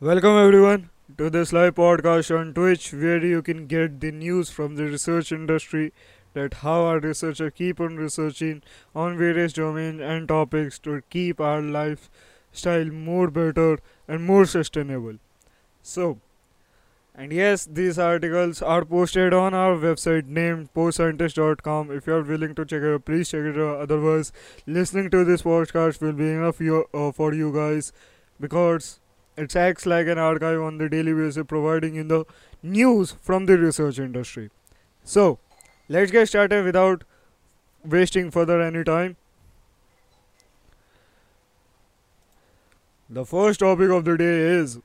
Welcome everyone to this live podcast on Twitch, where you can get the news from the research industry, that how our researchers keep on researching on various domains and topics to keep our lifestyle more better and more sustainable. So, and yes, these articles are posted on our website named postscientist.com. If you are willing to check it out, please check it out. Otherwise, listening to this podcast will be enough for you guys, because it acts like an archive on the daily basis, providing you the news from the research industry. So, let's get started without wasting further any time. The first topic of the day is: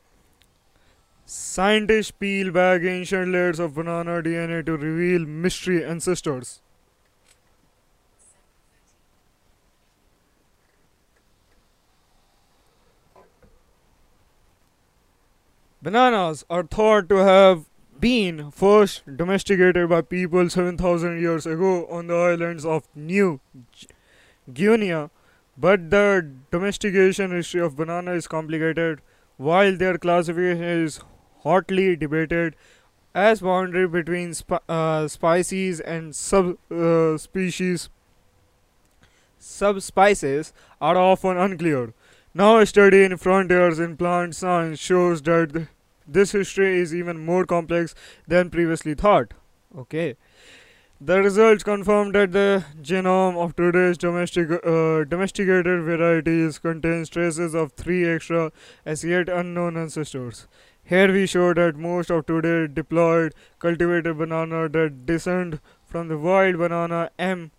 scientists peel back ancient layers of banana DNA to reveal mystery ancestors. Bananas are thought to have been first domesticated by people 7,000 years ago on the islands of New Guinea, but the domestication history of banana is complicated, while their classification is hotly debated as boundary between species and subspecies. Subspecies are often unclear. Now, a study in Frontiers in Plant Science shows that this history is even more complex than previously thought. Okay, the results confirm that the genome of today's domesticated varieties contains traces of three extra, as yet unknown ancestors. Here we show that most of today deployed cultivated banana that descend from the wild banana M.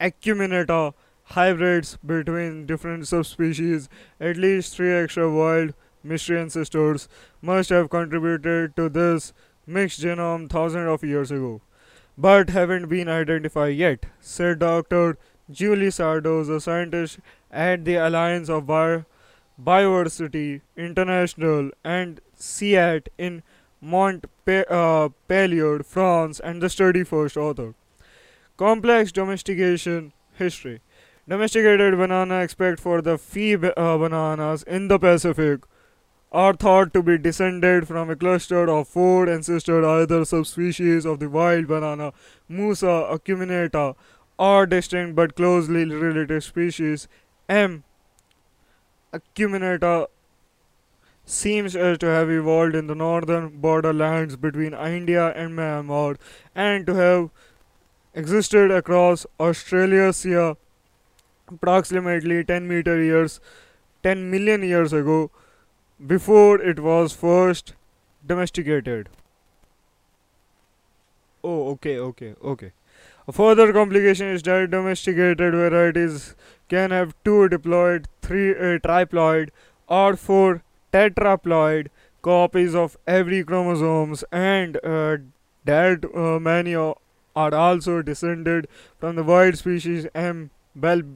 acuminata hybrids between different subspecies. At least three extra wild mystery ancestors must have contributed to this mixed genome thousands of years ago, but haven't been identified yet, said Dr. Julie Sardos, a scientist at the Alliance of Biodiversity International and CIAT in Montpellier, France, and the study first author. Complex domestication history. Domesticated banana, except for the fee bananas in the Pacific, are thought to be descended from a cluster of four ancestors, either subspecies of the wild banana Musa acuminata or distinct but closely related species. M. acuminata seems to have evolved in the northern borderlands between India and Myanmar, and to have existed across Australasia approximately 10 million years ago, before it was first domesticated. A further complication is that domesticated varieties can have two diploid, three triploid, or four tetraploid copies of every chromosomes, and that many are also descended from the wild species M. balbisiana.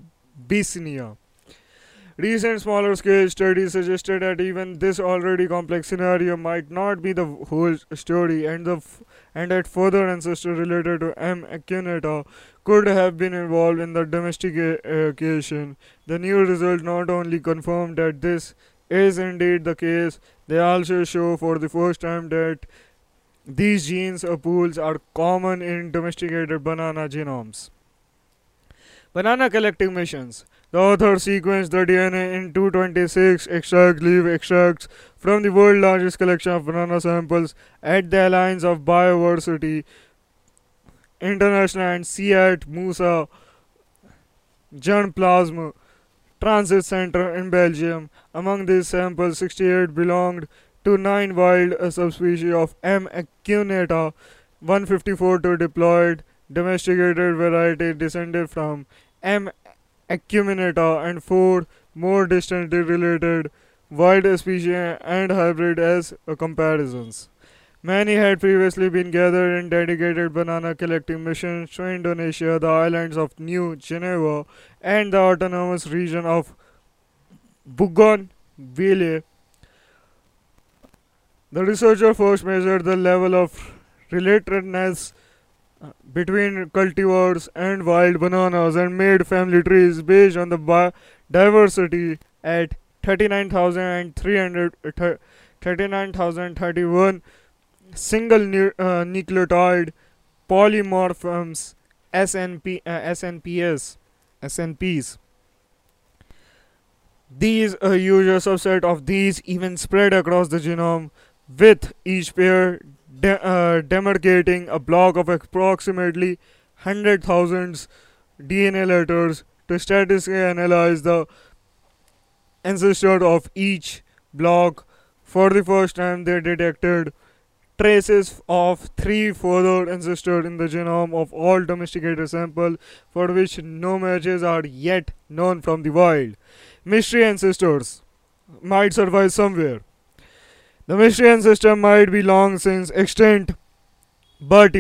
Recent smaller scale studies suggested that even this already complex scenario might not be the whole story, and that further ancestors related to M. acuminata could have been involved in the domestication. The new result not only confirmed that this is indeed the case, they also show for the first time that these genes or pools are common in domesticated banana genomes. Banana collecting missions. The author sequenced the DNA in 226 extract leaf extracts from the world's largest collection of banana samples at the Alliance of Biodiversity International and CIAT Musa Germplasm Transit Center in Belgium. Among these samples, 68 belonged to 9 wild subspecies of M. acuminata, 154 to diploid domesticated variety descended from M. acuminata, and four more distantly related wild species and hybrid as comparisons. Many had previously been gathered in dedicated banana collecting missions to Indonesia, the islands of New Guinea, and the autonomous region of Bougainville. The researcher first measured the level of relatedness between cultivars and wild bananas and made family trees based on the diversity at 39,300 39,031 single nucleotide polymorphisms, SNPs. These usual subset of these even spread across the genome, with each pair demarcating a block of approximately 100,000 DNA letters. To statistically analyze the ancestor of each block, for the first time they detected traces of three further ancestors in the genome of all domesticated samples, for which no matches are yet known from the wild. Mystery ancestors might survive somewhere. The mystery ancestor might be long since extinct, but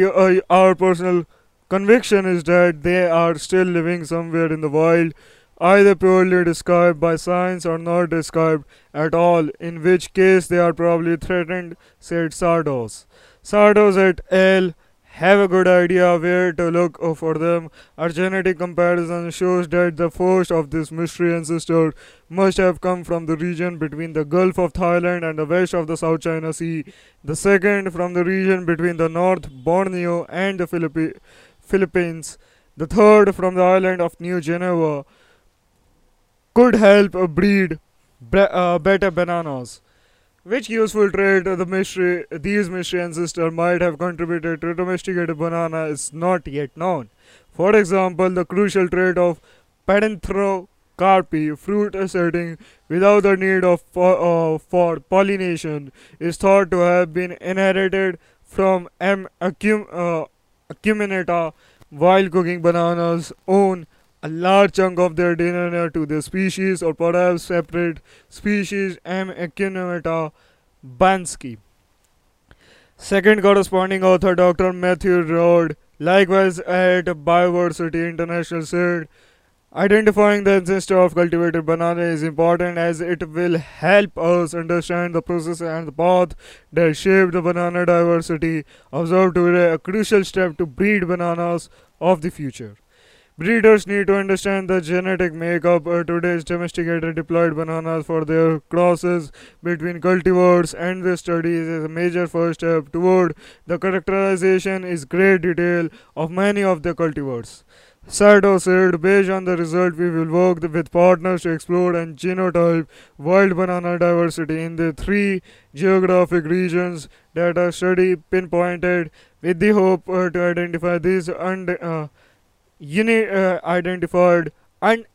our personal conviction is that they are still living somewhere in the wild, either purely described by science or not described at all, in which case they are probably threatened, said Sardos. Sardos et al. Have a good idea where to look for them. Our genetic comparison shows that the first of these mystery ancestors must have come from the region between the Gulf of Thailand and the west of the South China Sea, the second from the region between the North Borneo and the Philippines, the third from the island of New Geneva. Could help breed better bananas. Which useful trait these mystery ancestors might have contributed to domesticated banana is not yet known. For example, the crucial trait of Padanthrocarpy, fruit setting without the need for pollination, is thought to have been inherited from M. acuminata while cooking bananas own a large chunk of their DNA to the species, or perhaps separate species M. Echinomata Bansky. Second corresponding author Dr. Matthew Rod, likewise at Biodiversity International, said, identifying the ancestor of cultivated banana is important as it will help us understand the process and the path that shaped the banana diversity observed today, a crucial step to breed bananas of the future. Breeders need to understand the genetic makeup of today's domesticated diploid bananas for their crosses between cultivars, and this study is a major first step toward the characterization in great detail of many of the cultivars. Sardo said, based on the result, we will work with partners to explore and genotype wild banana diversity in the three geographic regions that our study pinpointed, with the hope to identify these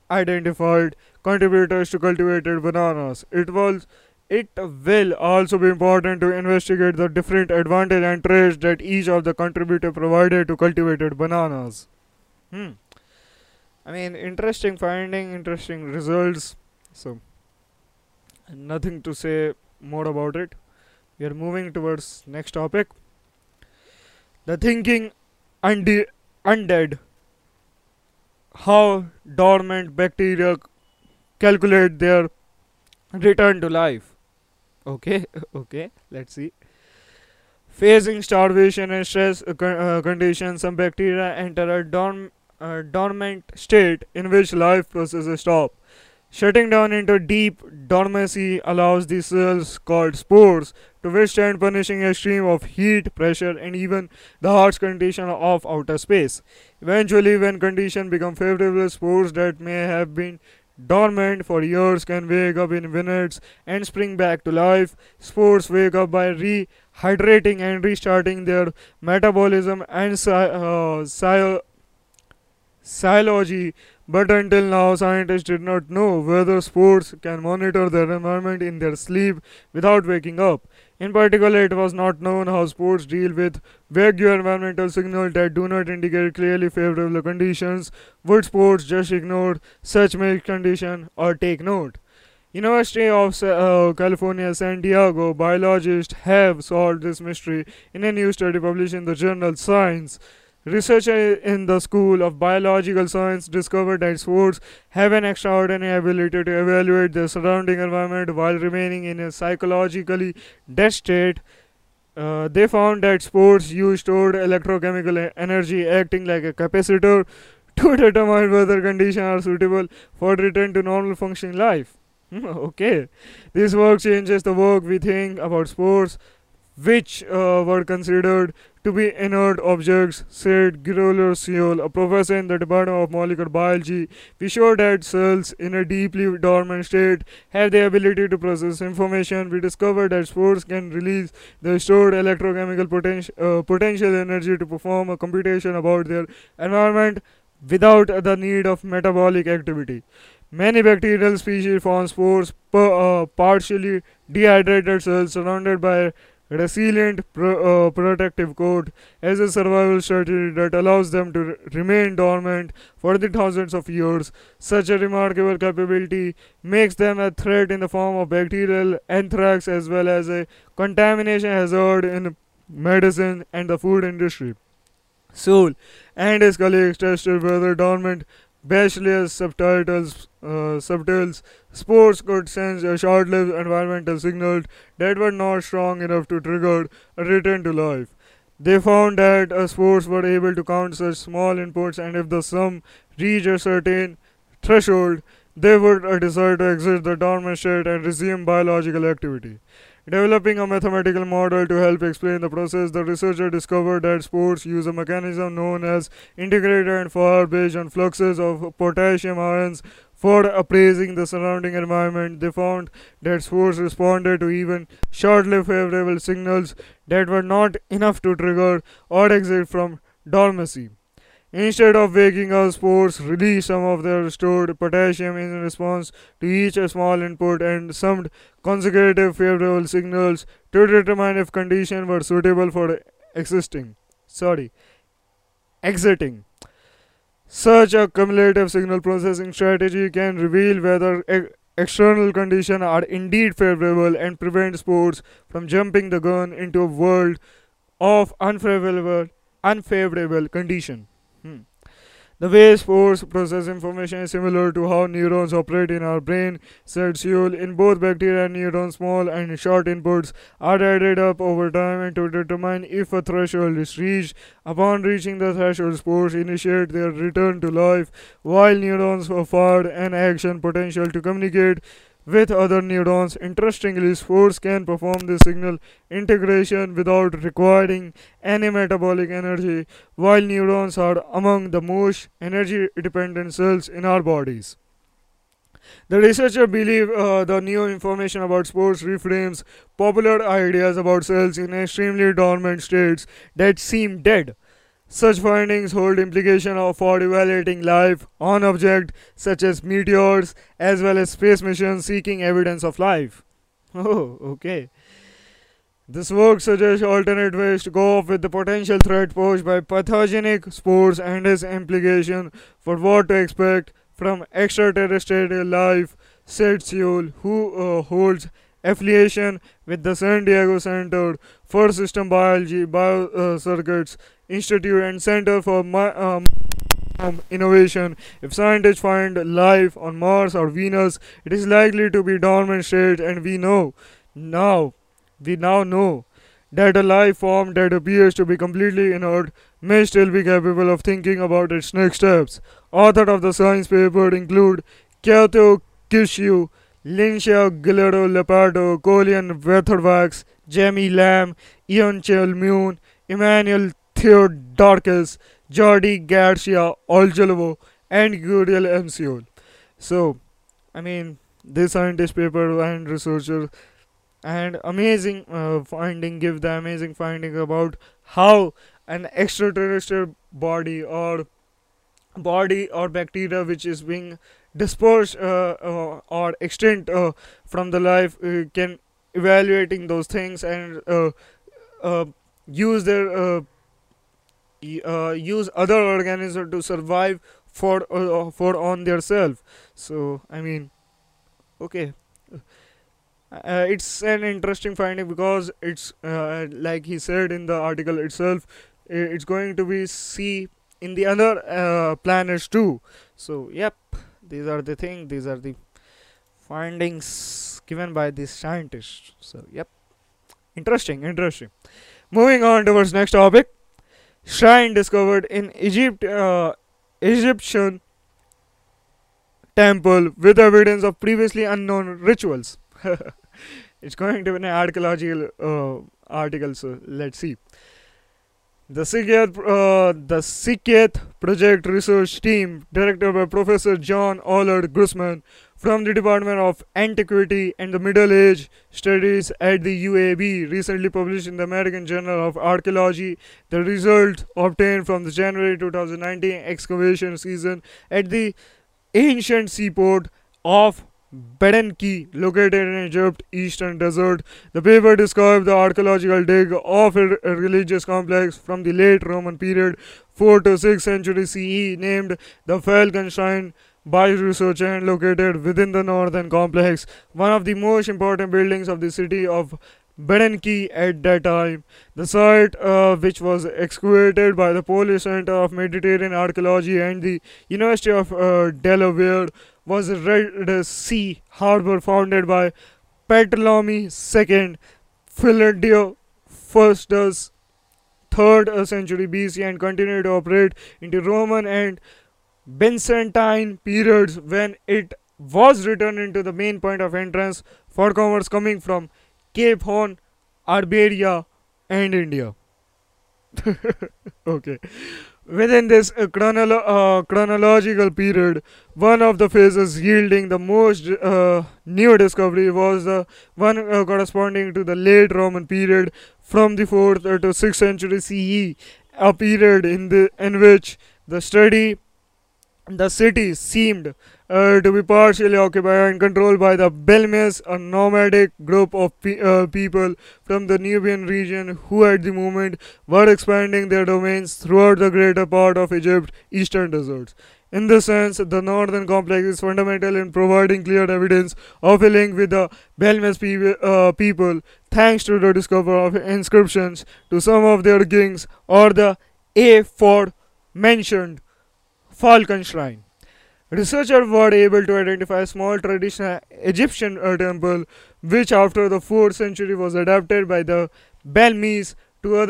unidentified contributors to cultivated bananas. It will also be important to investigate the different advantages and traits that each of the contributors provided to cultivated bananas. I mean, interesting finding, interesting results. So, nothing to say more about it. We are moving towards next topic. The thinking undead. How dormant bacteria calculate their return to life. Okay, let's see. Facing starvation and stress conditions, some bacteria enter a dormant state in which life processes stop. Shutting down into deep dormancy allows the cells called spores to withstand punishing extreme of heat, pressure, and even the harsh condition of outer space. Eventually, when conditions become favorable, spores that may have been dormant for years can wake up in minutes and spring back to life. Spores wake up by rehydrating and restarting their metabolism and cytology, but until now scientists did not know whether spores can monitor their environment in their sleep without waking up. In particular, it was not known how spores deal with vague environmental signals that do not indicate clearly favorable conditions. Would spores just ignore such conditions or take note? University of California, San Diego biologists have solved this mystery in a new study published in the journal Science. Researchers in the School of Biological Science discovered that spores have an extraordinary ability to evaluate their surrounding environment while remaining in a psychologically dead state. They found that spores use stored electrochemical energy, acting like a capacitor, to determine whether conditions are suitable for return to normal functioning life. Okay, this work changes the work we think about spores, which were considered to be inert objects, said Gürol Süel, a professor in the Department of Molecular Biology. We showed that cells in a deeply dormant state have the ability to process information. We discovered that spores can release the stored electrochemical potential energy to perform a computation about their environment without the need of metabolic activity. Many bacterial species form spores partially dehydrated cells surrounded by resilient protective coat as a survival strategy that allows them to remain dormant for the thousands of years. Such a remarkable capability makes them a threat in the form of bacterial anthrax as well as a contamination hazard in medicine and the food industry. Süel and his colleagues tested whether dormant Bacillus subtilis spores could sense a short-lived environmental signal that were not strong enough to trigger a return to life. They found that spores were able to count such small inputs, and if the sum reached a certain threshold, they would decide to exit the dormant state and resume biological activity. Developing a mathematical model to help explain the process, the researcher discovered that spores use a mechanism known as integrator and fire based on fluxes of potassium ions for appraising the surrounding environment. They found that spores responded to even short-lived favorable signals that were not enough to trigger or exit from dormancy. Instead of waking up, spores release some of their stored potassium in response to each small input and summed consecutive favorable signals to determine if conditions were suitable for exiting. Such a cumulative signal processing strategy can reveal whether external conditions are indeed favorable and prevent spores from jumping the gun into a world of unfavorable conditions. The way spores process information is similar to how neurons operate in our brain, said Süel. In both bacteria and neurons, small and short inputs are added up over time and to determine if a threshold is reached. Upon reaching the threshold, spores initiate their return to life, while neurons are fired an action potential to communicate with other neurons. Interestingly, spores can perform this signal integration without requiring any metabolic energy, while neurons are among the most energy-dependent cells in our bodies. The researcher believes the new information about spores reframes popular ideas about cells in extremely dormant states that seem dead. Such findings hold implication for evaluating life on objects such as meteors as well as space missions seeking evidence of life. Oh, okay. This work suggests alternate ways to cope with the potential threat posed by pathogenic spores and its implication for what to expect from extraterrestrial life, said Süel, who holds affiliation with the San Diego Center for System Biology, Biocircuits Institute, and Center for Innovation. If scientists find life on Mars or Venus, it is likely to be dormant state, and we now know that a life form that appears to be completely inert may still be capable of thinking about its next steps. Authors of the science paper include Kaito Kishi Lincia, Galero Lepardo, Colian Weatherwax, Jamie Lamb, Ion Chalmune, Emmanuel Theodorcas, Jordi Garcia, and Gürol Süel. So, I mean, this scientist paper and researcher and amazing finding give the amazing finding about how an extraterrestrial body or bacteria which is being dispersed or extinct from the life can evaluating those things and use their use other organisms to survive for on their self. So I mean, okay, it's an interesting finding because it's like he said in the article itself, it's going to be seen in the other planets too. So yep, these are the things, these are the findings given by this scientist. So yep, interesting. Moving on towards next topic. Shrine discovered in Egyptian temple with evidence of previously unknown rituals. It's going to be an archaeological article, so let's see. The CIAT project research team, directed by Professor John Allard Grusman from the Department of Antiquity and the Middle Age Studies at the UAB, recently published in the American Journal of Archaeology the results obtained from the January 2019 excavation season at the ancient seaport of Bedenki, located in Egypt's eastern desert. The paper described the archaeological dig of a religious complex from the late Roman period, 4 to 6th century CE, named the Falcon Shrine by research and located within the northern complex, one of the most important buildings of the city of Bedenki at that time. The site, which was excavated by the Polish Center of Mediterranean Archaeology and the University of Delaware, was a Red Sea harbor founded by Ptolemy II, Philadelphus, 3rd century BC, and continued to operate into Roman and Byzantine periods when it was returned into the main point of entrance for commerce coming from Cape Horn, Iberia, and India. Okay. Within this chronological period, one of the phases yielding the most new discovery was the one corresponding to the late Roman period from the 4th to 6th century CE, a period in which the city seemed to be partially occupied and controlled by the Belmes, a nomadic group of people from the Nubian region who at the moment were expanding their domains throughout the greater part of Egypt's eastern deserts. In this sense, the northern complex is fundamental in providing clear evidence of a link with the Belmes people, thanks to the discovery of inscriptions to some of their kings or the aforementioned Falcon Shrine. Researchers were able to identify a small traditional Egyptian temple which after the 4th century was adapted by the Belmes to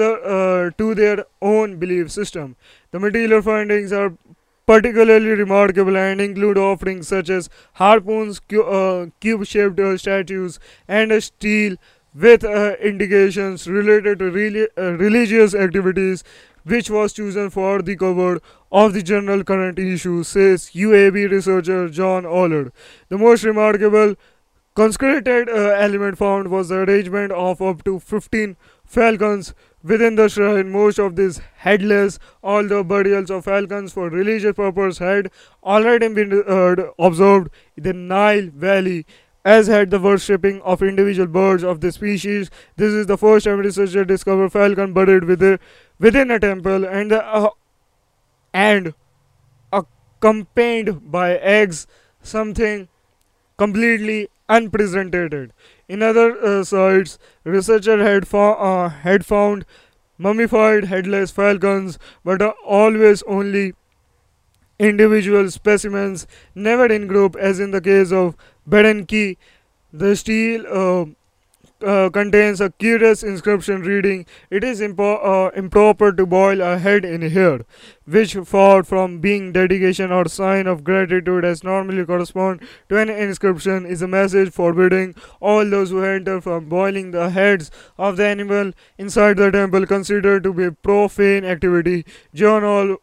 their own belief system. The material findings are particularly remarkable and include offerings such as harpoons, cube-shaped statues, and a stele with indications related to religious activities, which was chosen for the cover of the general current issue, says UAB researcher John Allard. The most remarkable consecrated element found was the arrangement of up to 15 falcons within the shrine. Most of these headless, although burials of falcons for religious purposes had already been observed in the Nile Valley, as had the worshipping of individual birds of the species. This is the first time researchers discovered falcon buried within a temple and accompanied by eggs, something completely unprecedented. In other sites, researchers had found mummified headless falcons, but always only individual specimens, never in group, as in the case of Bedenki. The stele contains a curious inscription reading, "It is improper to boil a head in here," which far from being dedication or sign of gratitude as normally correspond to an inscription, is a message forbidding all those who enter from boiling the heads of the animal inside the temple, considered to be profane activity. John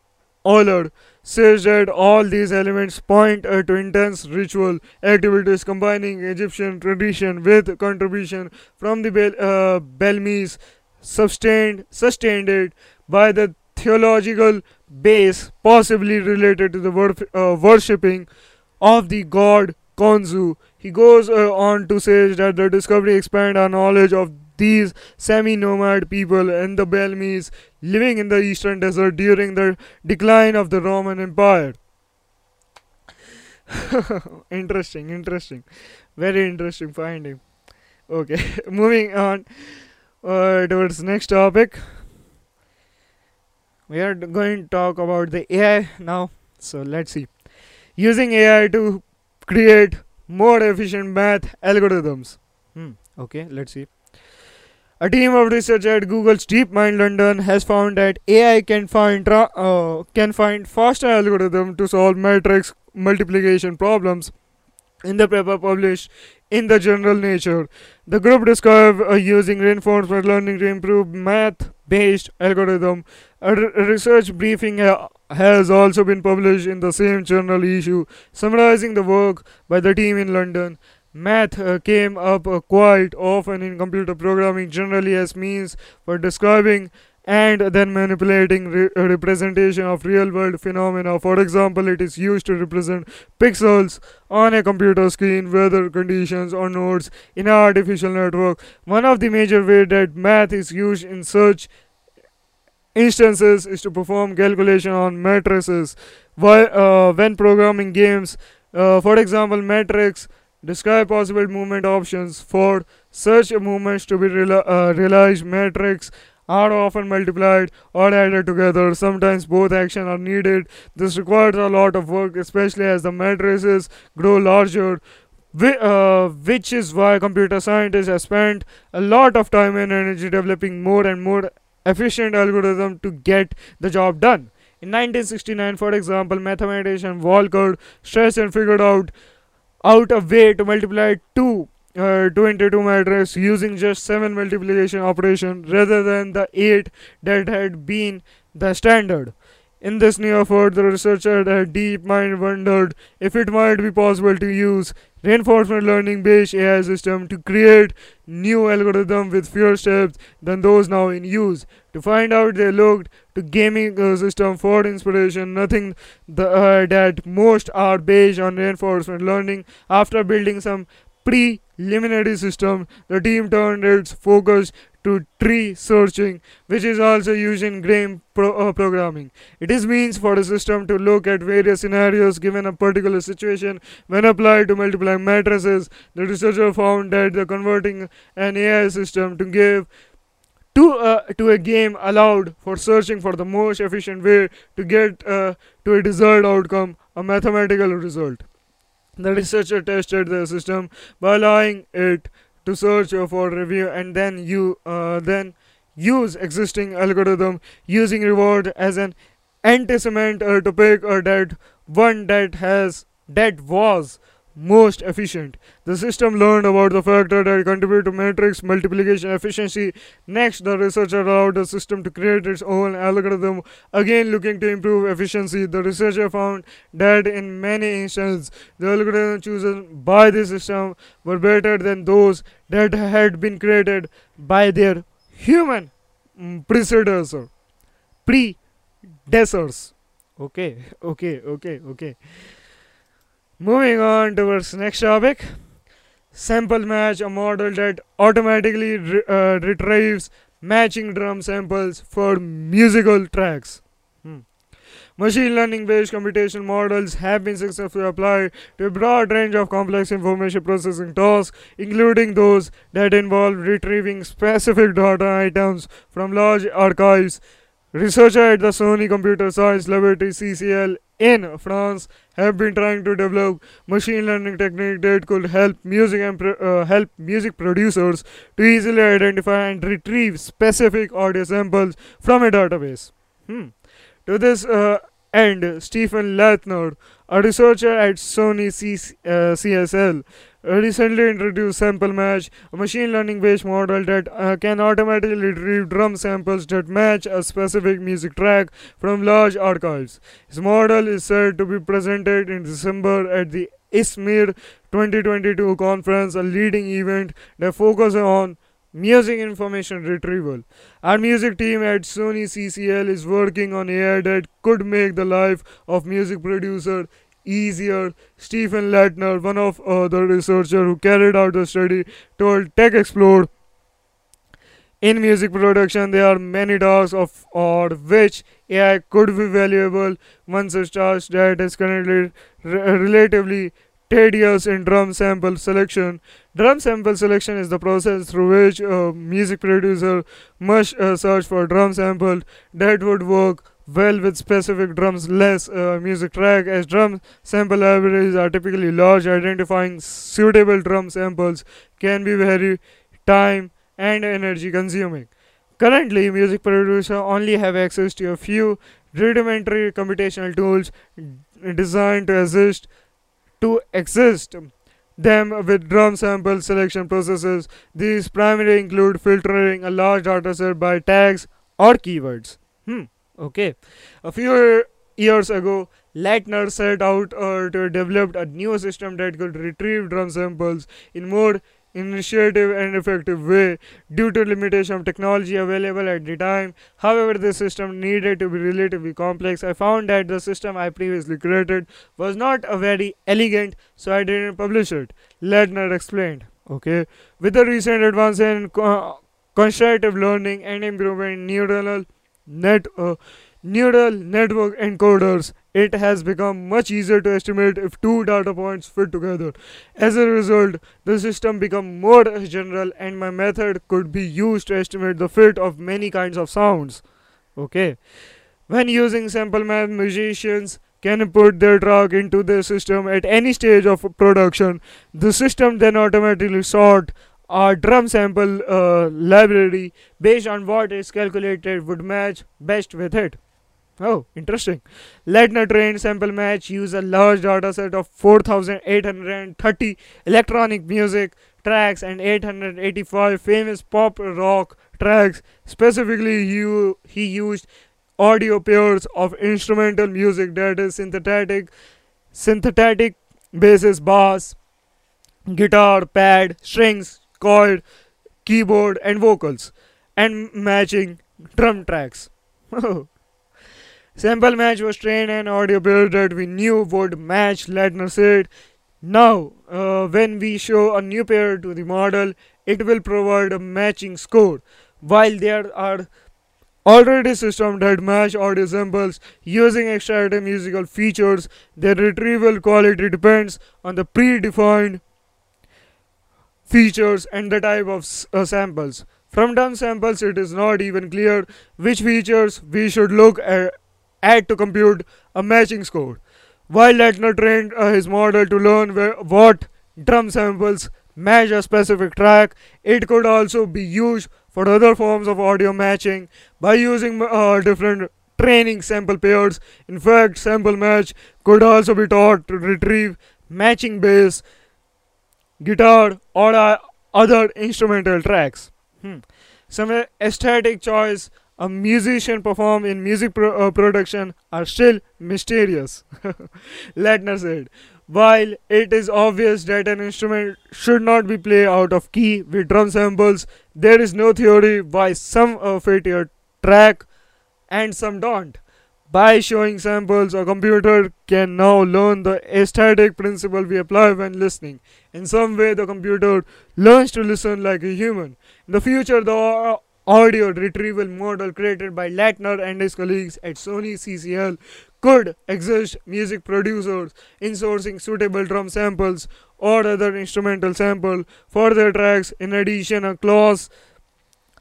Allard says that all these elements point to intense ritual activities combining Egyptian tradition with contribution from the Belmes, sustained by the theological base possibly related to the worshipping of the god Khonsu. He goes on to say that the discovery expands our knowledge of these semi-nomad people and the Belmes living in the eastern desert during the decline of the Roman Empire. Interesting. Very interesting finding. Okay, moving on towards next topic. We are going to talk about the AI now. So let's see. Using AI to create more efficient math algorithms. Okay, let's see. A team of researchers at Google's DeepMind London has found that AI can find faster algorithms to solve matrix multiplication problems in the paper published in the journal Nature. The group described using reinforcement learning to improve math-based algorithm. A research briefing has also been published in the same journal issue, summarizing the work by the team in London. Math came up quite often in computer programming, generally as means for describing and then manipulating representation of real-world phenomena. For example, it is used to represent pixels on a computer screen, weather conditions, or nodes in an artificial network. One of the major ways that math is used in such instances is to perform calculation on matrices. While when programming games, for example, Matrix, describe possible movement options. For such movements to be realized, matrices are often multiplied or added together. Sometimes both actions are needed. This requires a lot of work, especially as the matrices grow larger, which is why computer scientists have spent a lot of time and energy developing more and more efficient algorithms to get the job done. In 1969, for example, mathematician Walker stressed and figured out a way to multiply 2 into 2 matrices using just 7 multiplication operations rather than the 8 that had been the standard. In this new effort, the researcher at DeepMind wondered if it might be possible to use reinforcement learning based AI system to create new algorithm with fewer steps than those now in use. To find out, they looked to gaming system for inspiration, nothing that most are based on reinforcement learning. After building some preliminary system, the team turned its focus to tree searching, which is also used in game programming. It is means for a system to look at various scenarios given a particular situation. When applied to multiply matrices, the researcher found that the converting an AI system to give to a game allowed for searching for the most efficient way to get to a desired outcome, a mathematical result. The researcher tested the system by allowing it to search for review and then use existing algorithm using reward as an antecedent to pick that one that was most efficient. The system learned about the factor that contribute to matrix multiplication efficiency. Next, the researcher allowed the system to create its own algorithm, again looking to improve efficiency. The researcher found that in many instances, the algorithm chosen by the system were better than those that had been created by their human predecessors. Okay. Moving on towards next topic, Sample Match, a model that automatically retrieves matching drum samples for musical tracks. Machine learning-based computational models have been successfully applied to a broad range of complex information processing tasks, including those that involve retrieving specific data items from large archives. Researchers at the Sony Computer Science Laboratory (CCL) in France have been trying to develop machine learning techniques that could help music producers to easily identify and retrieve specific audio samples from a database. To this end, Stefan Lattner, a researcher at Sony CSL, recently introduced Sample Match, a machine learning-based model that can automatically retrieve drum samples that match a specific music track from large archives. His model is said to be presented in December at the ISMIR 2022 conference, a leading event that focuses on music information retrieval. Our music team at Sony CCL is working on AI that could make the life of music producer easier. Stephen Lattner, one of the researchers who carried out the study, told Tech Explore, in music production, there are many tasks for which AI could be valuable. One such task that is currently relatively tedious in drum sample selection. Drum sample selection is the process through which a music producer must search for drum samples that would work well with specific drumless music track. As drum sample libraries are typically large, identifying suitable drum samples can be very time and energy consuming. Currently, music producers only have access to a few rudimentary computational tools designed to exist them with drum sample selection processes. These primarily include filtering a large dataset by tags or keywords. Okay. A few years ago, Lattner set out to develop a new system that could retrieve drum samples in more initiative and effective way due to limitation of technology available at the time. However, this system needed to be relatively complex. I found that the system I previously created was not a very elegant, so I didn't publish it, Lattner explained. Okay, with the recent advance in constructive learning and improvement in neural network encoders, it has become much easier to estimate if two data points fit together. As a result, the system became more general and my method could be used to estimate the fit of many kinds of sounds. Okay. When using sample match, musicians can input their track into the system at any stage of production. The system then automatically sorts our drum sample library based on what is calculated would match best with it. Oh, interesting. Lattner trained sample match use a large data set of 4,830 electronic music tracks and 885 famous pop rock tracks. Specifically, he used audio pairs of instrumental music, that is synthetic basses, bass, guitar, pad, strings, chord, keyboard and vocals, and matching drum tracks. Sample match was trained an audio pair that we knew would match, Lattner said. Now, when we show a new pair to the model, it will provide a matching score. While there are already systems that match audio samples using extracted musical features, their retrieval quality depends on the predefined features and the type of samples. From drum samples, it is not even clear which features we should look at to compute a matching score. While Lattner trained his model to learn what drum samples match a specific track, it could also be used for other forms of audio matching by using different training sample pairs. In fact, sample match could also be taught to retrieve matching bass, guitar or other instrumental tracks. Some aesthetic choice a musician perform in music production are still mysterious, Lattner said. While it is obvious that an instrument should not be played out of key with drum samples, there is no theory why some fit your track and some don't. By showing samples, a computer can now learn the aesthetic principle we apply when listening. In some way, the computer learns to listen like a human. In the future, the audio retrieval model created by Lattner and his colleagues at Sony CCL could assist music producers in sourcing suitable drum samples or other instrumental sample for their tracks. In addition, a close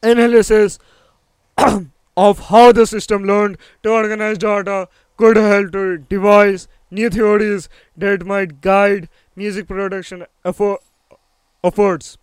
analysis of how the system learned to organize data could help to devise new theories that might guide music production efforts.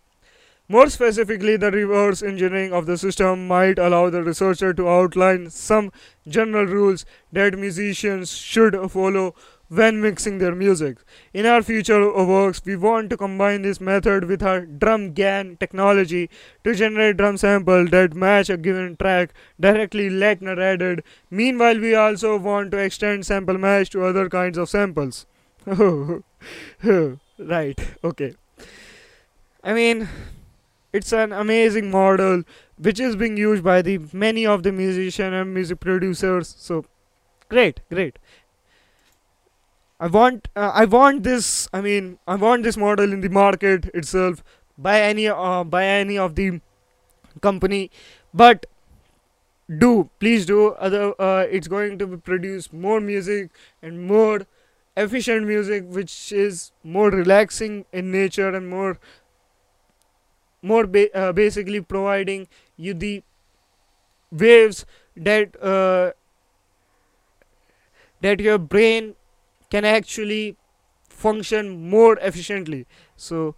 More specifically, the reverse engineering of the system might allow the researcher to outline some general rules that musicians should follow when mixing their music. In our future works, we want to combine this method with our DrumGAN technology to generate drum samples that match a given track directly, Lattner added. Meanwhile, we also want to extend sample match to other kinds of samples. Right, okay. I mean, it's an amazing model which is being used by the many of the musicians and music producers. So, great. I want this model in the market itself by any of the company. But please do. It's going to produce more music and more efficient music, which is more relaxing in nature and more basically providing you the waves that that your brain can actually function more efficiently. So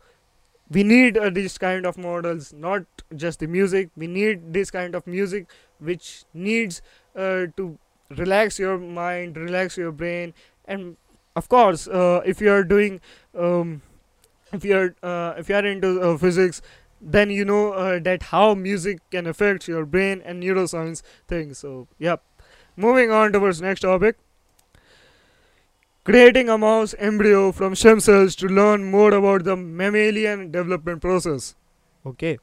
we need these kind of models, not just the music. We need this kind of music which needs to relax your mind, relax your brain and Of course, if you are doing, if you are into physics, then you know that how music can affect your brain and neuroscience things. So yep, moving on towards next topic. Creating a mouse embryo from stem cells to learn more about the mammalian development process. Okay.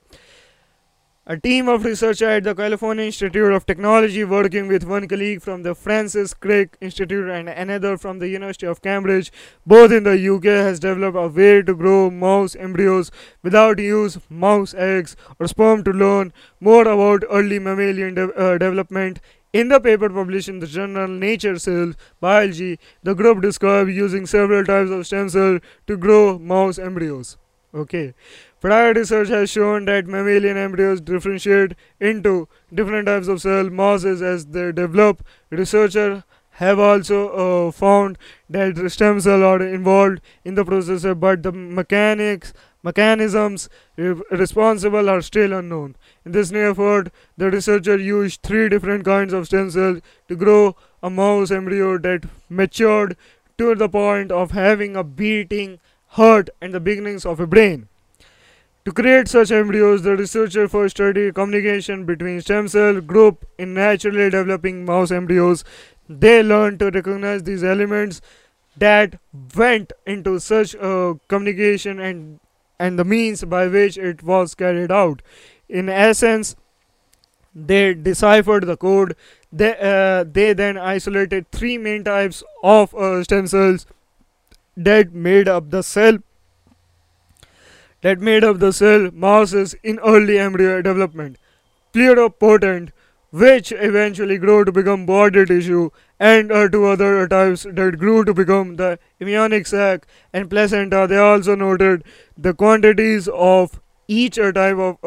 A team of researchers at the California Institute of Technology, working with one colleague from the Francis Crick Institute and another from the University of Cambridge, both in the UK, has developed a way to grow mouse embryos without use mouse eggs or sperm to learn more about early mammalian development. In the paper published in the journal Nature Cell Biology, the group described using several types of stem cells to grow mouse embryos. Okay, prior research has shown that mammalian embryos differentiate into different types of cell masses as they develop. Researchers have also found that the stem cells are involved in the process, but the mechanisms responsible are still unknown. In this new effort, the researcher used 3 different kinds of stem cells to grow a mouse embryo that matured to the point of having a beating heart and the beginnings of a brain. To create such embryos, the researcher first studied communication between stem cell groups in naturally developing mouse embryos. They learned to recognize these elements that went into such communication and the means by which it was carried out. In essence, they deciphered the code. They then isolated 3 main types of stem cells that made up the cell masses in early embryo development: pluripotent, which eventually grew to become body tissue, and 2 other types that grew to become the embryonic sac and placenta. They also noted the quantities of each type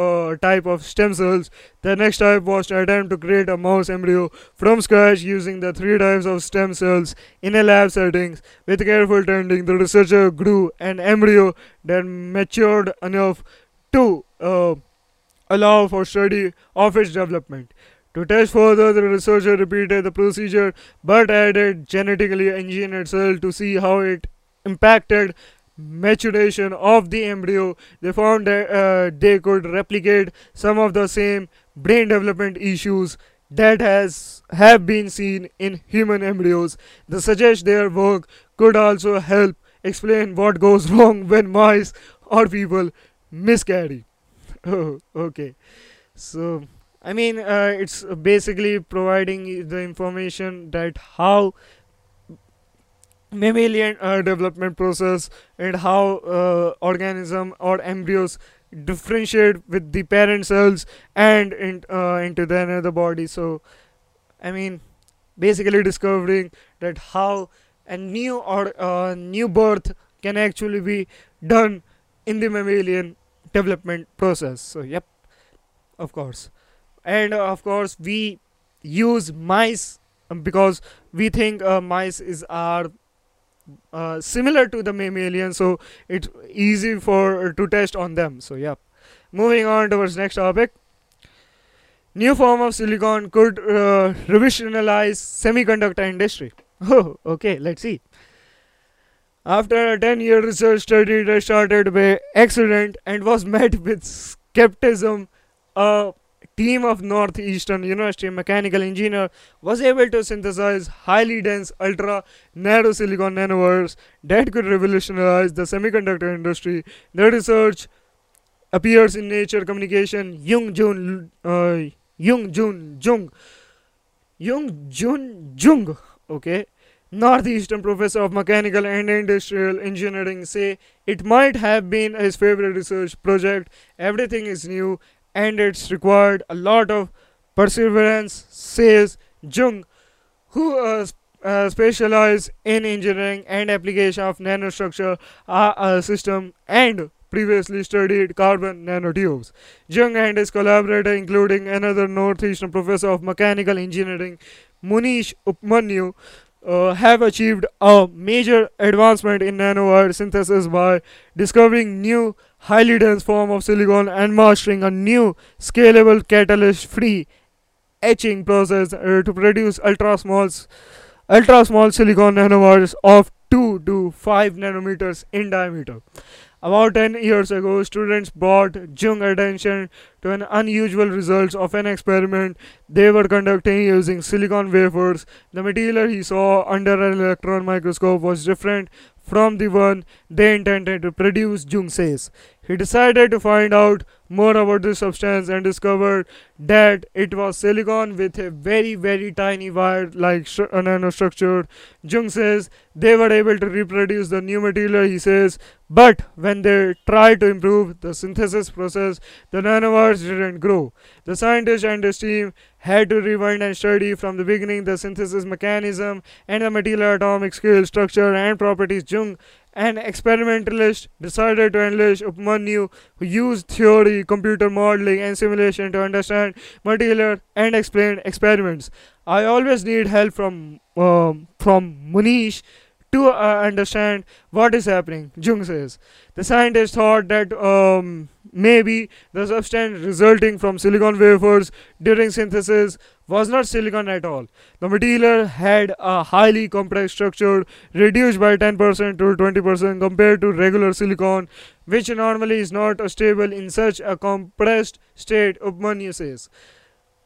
of stem cells. The next type was to attempt to create a mouse embryo from scratch using the 3 types of stem cells in a lab settings. With careful tending, the researcher grew an embryo that matured enough to allow for study of its development. To test further, the researcher repeated the procedure but added genetically engineered cells to see how it impacted maturation of the embryo. They found that they could replicate some of the same brain development issues that have been seen in human embryos. They suggest their work could also help explain what goes wrong when mice or people miscarry. Okay, so I mean, it's basically providing the information that how mammalian development process and how organism or embryos differentiate with the parent cells and into the another body. So I mean, basically discovering that how a new or new birth can actually be done in the mammalian development process. So yep, of course. And of course we use mice because we think mice are similar to the mammalian, so it's easy to test on them. So yeah, moving on towards next topic. New form of silicon could revolutionize semiconductor industry. Oh, okay, let's see. After a 10-year research study that started by accident and was met with skepticism, team of Northeastern University mechanical engineer was able to synthesize highly dense ultra narrow silicon nanowires that could revolutionize the semiconductor industry. The research appears in Nature Communication. Jung Jun Jung, okay, Northeastern professor of mechanical and industrial engineering, say it might have been his favorite research project. Everything is new and it's required a lot of perseverance, says Jung, who specializes in engineering and application of nanostructure system and previously studied carbon nanotubes. Jung and his collaborator, including another Northeastern professor of mechanical engineering, Moneesh Upmanyu, have achieved a major advancement in nanowire synthesis by discovering new highly dense form of silicon and mastering a new scalable catalyst-free etching process to produce ultra small silicon nanowires of 2 to 5 nanometers in diameter. About 10 years ago, students brought Jung attention to an unusual result of an experiment they were conducting using silicon wafers. The material he saw under an electron microscope was different from the one they intended to produce, Jung says. He decided to find out more about this substance and discovered that it was silicon with a very, very tiny wire-like nanostructure. Jung says they were able to reproduce the new material, he says, but when they tried to improve the synthesis process, the nanowires didn't grow. The scientist and his team had to rewind and study from the beginning the synthesis mechanism and the material atomic scale structure and properties. Jung, an experimentalist, decided to enlist Upmanyu, who used theory, computer modeling, and simulation to understand material and explain experiments. I always need help from Moneesh to understand what is happening, Jung says. The scientist thought that maybe the substance resulting from silicon wafers during synthesis was not silicon at all. The material had a highly complex structure, reduced by 10% to 20% compared to regular silicon, which normally is not stable in such a compressed state, Upmanyu says.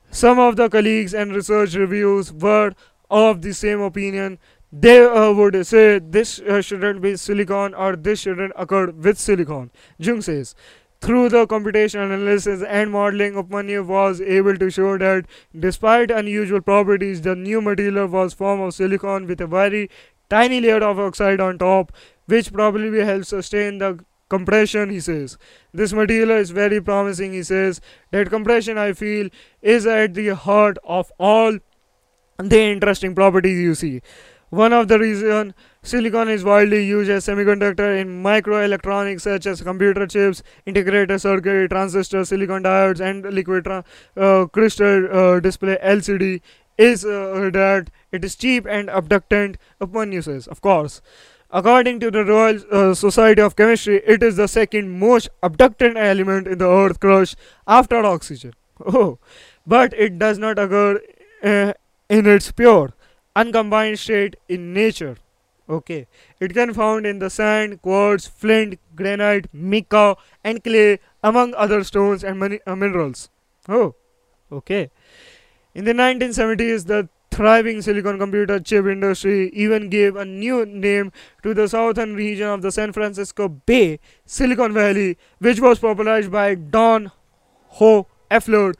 Some of the colleagues and research reviews were of the same opinion. They would say this shouldn't be silicon or this shouldn't occur with silicon, Jung says. Through the computational analysis and modeling, Upmanyu was able to show that despite unusual properties, the new material was form of silicon with a very tiny layer of oxide on top, which probably helps sustain the compression, he says. This material is very promising, he says. That compression, I feel, is at the heart of all the interesting properties you see. One of the reasons silicon is widely used as semiconductor in microelectronics such as computer chips, integrated circuit, transistors, silicon diodes, and liquid crystal display LCD is that it is cheap and abundant, Upmanyu says. Of course, according to the Royal Society of Chemistry, it is the second most abundant element in the earth crust after oxygen. Oh, but it does not occur in its pure uncombined state in nature. Okay, it can be found in the sand, quartz, flint, granite, mica, and clay, among other stones and many minerals. Oh, okay. In the 1970s, the thriving silicon computer chip industry even gave a new name to the southern region of the San Francisco Bay, Silicon Valley, which was popularized by Don Ho Effler,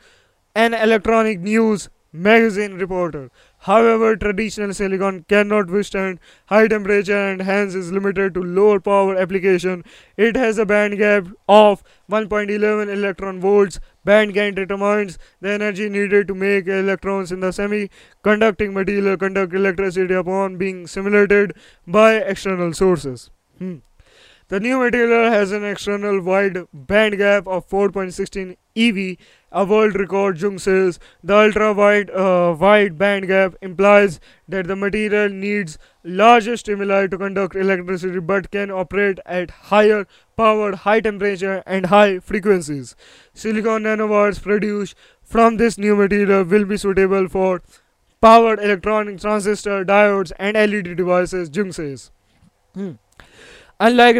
an electronic news magazine reporter. However, traditional silicon cannot withstand high temperature and hence is limited to lower power application. It has a band gap of 1.11 electron volts. Band gap determines the energy needed to make electrons in the semiconducting material conduct electricity upon being simulated by external sources. The new material has an external wide band gap of 4.16 eV, a world record, Jung says. The ultra-wide wide band gap implies that the material needs larger stimuli to conduct electricity but can operate at higher power, high temperature, and high frequencies. Silicon nanowires produced from this new material will be suitable for powered electronic transistor diodes and LED devices, Jung says. Unlike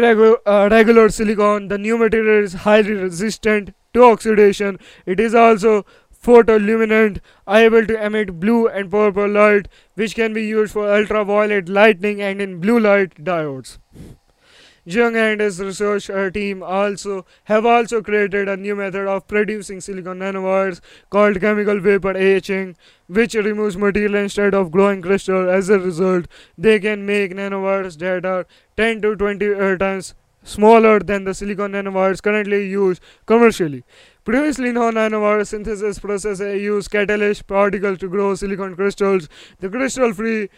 regular silicon, the new material is highly resistant to oxidation. It is also photoluminescent, able to emit blue and purple light, which can be used for ultraviolet lighting and in blue light diodes. Jung and his research team have also created a new method of producing silicon nanowires called chemical vapor etching, which removes material instead of glowing crystal. As a result, they can make nanowires that are 10 to 20 times smaller than the silicon nanowires currently used commercially. Previously known nanowire synthesis process used catalytic particles to grow silicon crystals. The crystal-free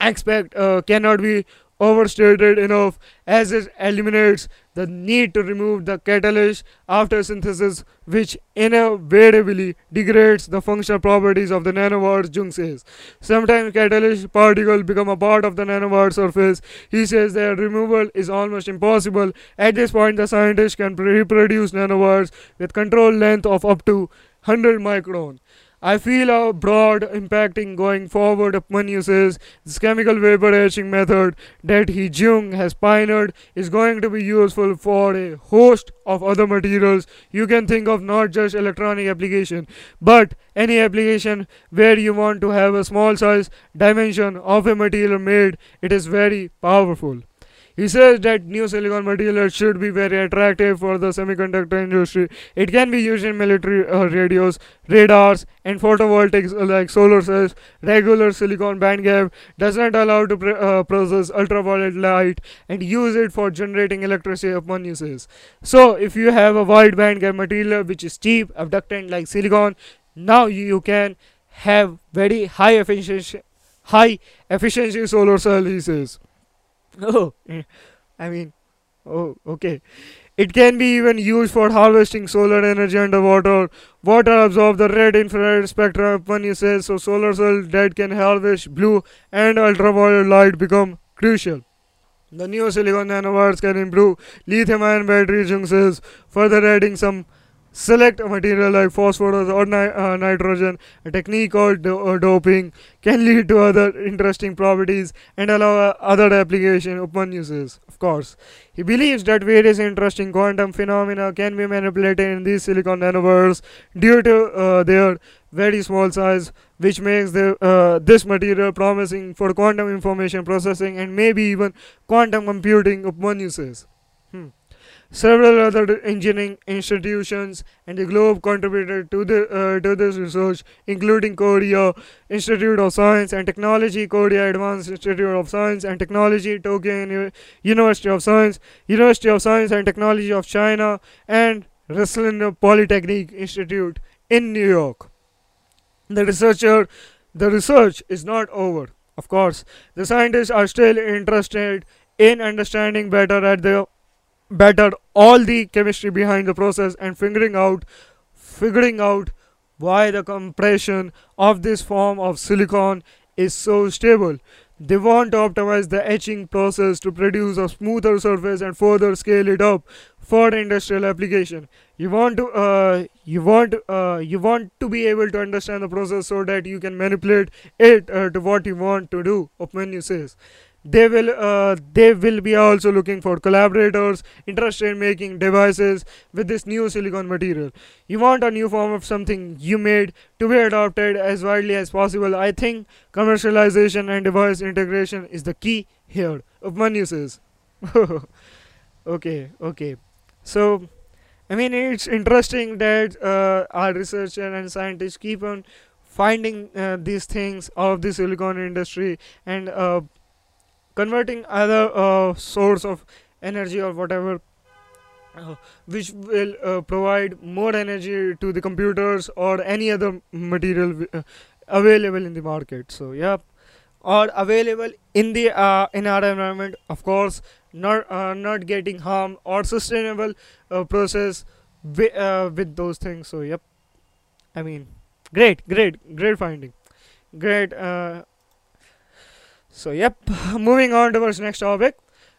aspect cannot be overstated enough, as it eliminates the need to remove the catalyst after synthesis, which inevitably degrades the functional properties of the nanowires, Jung says. Sometimes catalyst particles become a part of the nanowire surface. He says their removal is almost impossible. At this point, the scientist can reproduce nanowires with control length of up to 100 micron. I feel a broad impact in going forward Upmanyu says this chemical vapor etching method that He Jung has pioneered is going to be useful for a host of other materials. You can think of not just electronic application, but any application where you want to have a small size dimension of a material made. It is very powerful. He says that new silicon material should be very attractive for the semiconductor industry. It can be used in military radios, radars, and photovoltaics like solar cells. Regular silicon bandgap does not allow to process ultraviolet light and use it for generating electricity, Upmanyu says. So, if you have a wide bandgap material which is cheap, abductant like silicon, now you can have very high efficiency solar cell, he says. Oh, I mean, oh, okay. It can be even used for harvesting solar energy underwater. Water absorbs the red infrared spectrum, Upmanyu says, so solar cells that can harvest blue and ultraviolet light become crucial. The new silicon nanowires can improve lithium-ion batteries, Jung says, further adding some select material like phosphorus or nitrogen. A technique called doping can lead to other interesting properties and allow other application, Upmanyu says. Of course, he believes that various interesting quantum phenomena can be manipulated in these silicon nanowires due to their very small size, which makes this material promising for quantum information processing and maybe even quantum computing, Upmanyu says. Several other engineering institutions and the globe contributed to this research, including Korea Institute of Science and Technology, Korea Advanced Institute of Science and Technology, Tokyo University of Science, University of Science and Technology of China, and Wesleyan Polytechnic Institute in New York. The research is not over. Of course, the scientists are still interested in understanding better all the chemistry behind the process and figuring out why the compression of this form of silicon is so stable. They want to optimize the etching process to produce a smoother surface and further scale it up for industrial application. You want to be able to understand the process so that you can manipulate it to what you want to do, Upmanyu says. They will be also looking for collaborators interested in making devices with this new silicon material. You want a new form of something you made to be adopted as widely as possible. I think commercialization and device integration is the key here, Upmanyu says. Okay. So, I mean, it's interesting that our researchers and scientists keep on finding these things of the silicon industry and converting other source of energy or whatever, which will provide more energy to the computers or any other material available in the market. So yeah, or available in the in our environment, of course, not getting harmed or sustainable process with those things. So yep, I mean, great finding, great. So yep, moving on towards next topic.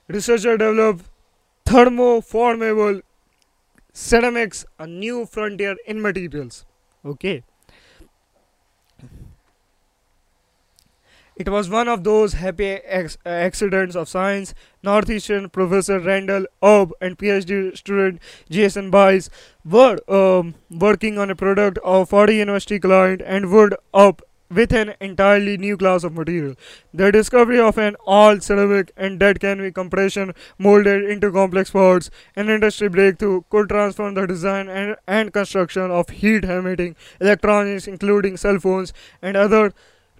Researcher developed thermoformable ceramics, a new frontier in materials. Okay. It was one of those happy accidents of science. Northeastern professor Randall Orb and PhD student Jason Bice were working on a product of 40 university client and would up with an entirely new class of material. The discovery of an all ceramic and that can be compression molded into complex parts, an industry breakthrough, could transform the design and construction of heat emitting electronics, including cell phones and other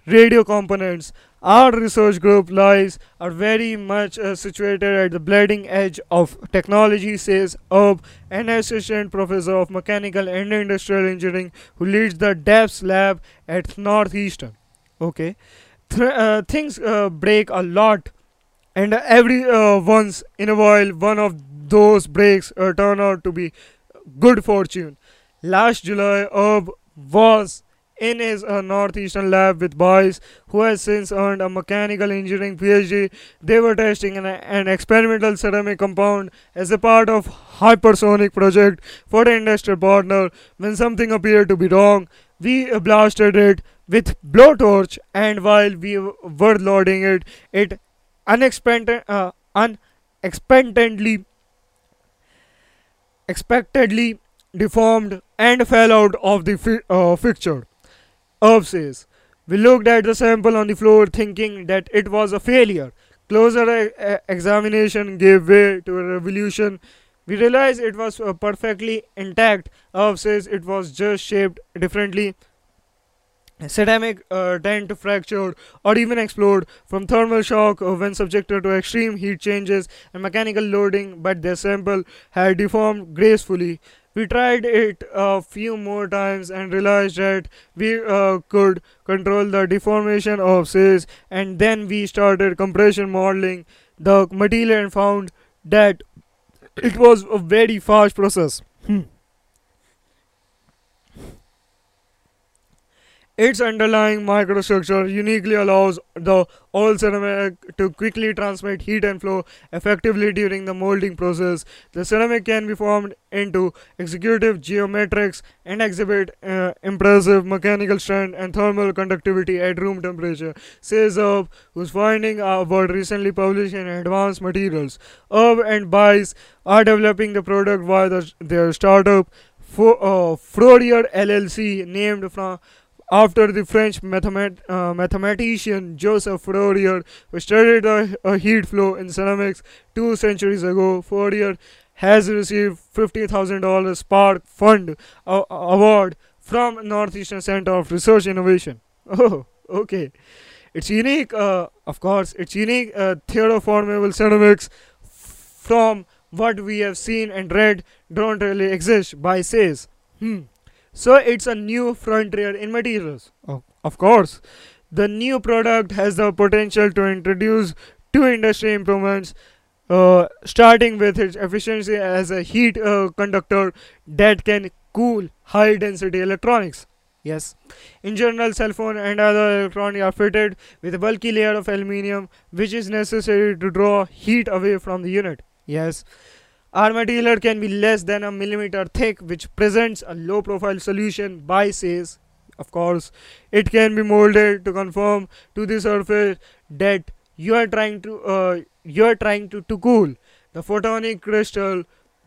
radio components. Our research group lies are very much situated at the bleeding edge of technology, says Erb, an assistant professor of mechanical and industrial engineering who leads the DEPS lab at Northeastern. Okay, things break a lot, and every once in a while, one of those breaks turn out to be good fortune. Last July, Erb was in his Northeastern lab with Bice, who has since earned a mechanical engineering PhD. They were testing an experimental ceramic compound as a part of hypersonic project for an industrial partner when something appeared to be wrong we blasted it with blowtorch, and while we were loading it, it unexpectedly deformed and fell out of the fixture. Herb says, we looked at the sample on the floor thinking that it was a failure. Closer examination gave way to a revolution. We realized it was perfectly intact. Herb says it was just shaped differently. Ceramic dent fractured or even exploded from thermal shock when subjected to extreme heat changes and mechanical loading, but the sample had deformed gracefully. We tried it a few more times and realized that we could control the deformation of cells, and then we started compression modeling the material and found that it was a very fast process. Its underlying microstructure uniquely allows the oil ceramic to quickly transmit heat and flow effectively during the molding process. The ceramic can be formed into executive geometrics and exhibit impressive mechanical strength and thermal conductivity at room temperature, says Erb, whose findings were recently published in Advanced Materials. Erb and Bice are developing the product via their startup Frontier LLC, named from after the French mathematician Joseph Fourier, who studied the heat flow in ceramics 2 centuries ago. Fourier has received $50,000 Spark Fund award from Northeastern Center of Research Innovation. Oh, okay. It's unique, of course, it's unique theoreformable ceramics from what we have seen and read don't really exist, Bice says. So it's a new frontier in materials. Oh, of course. The new product has the potential to introduce two industry improvements, starting with its efficiency as a heat conductor that can cool high density electronics. Yes. In general, cell phone and other electronics are fitted with a bulky layer of aluminium, which is necessary to draw heat away from the unit. Yes. Our material can be less than a millimeter thick, which presents a low profile solution, Bice says. Of course, it can be molded to conform to the surface that you are trying to cool. The photonic crystal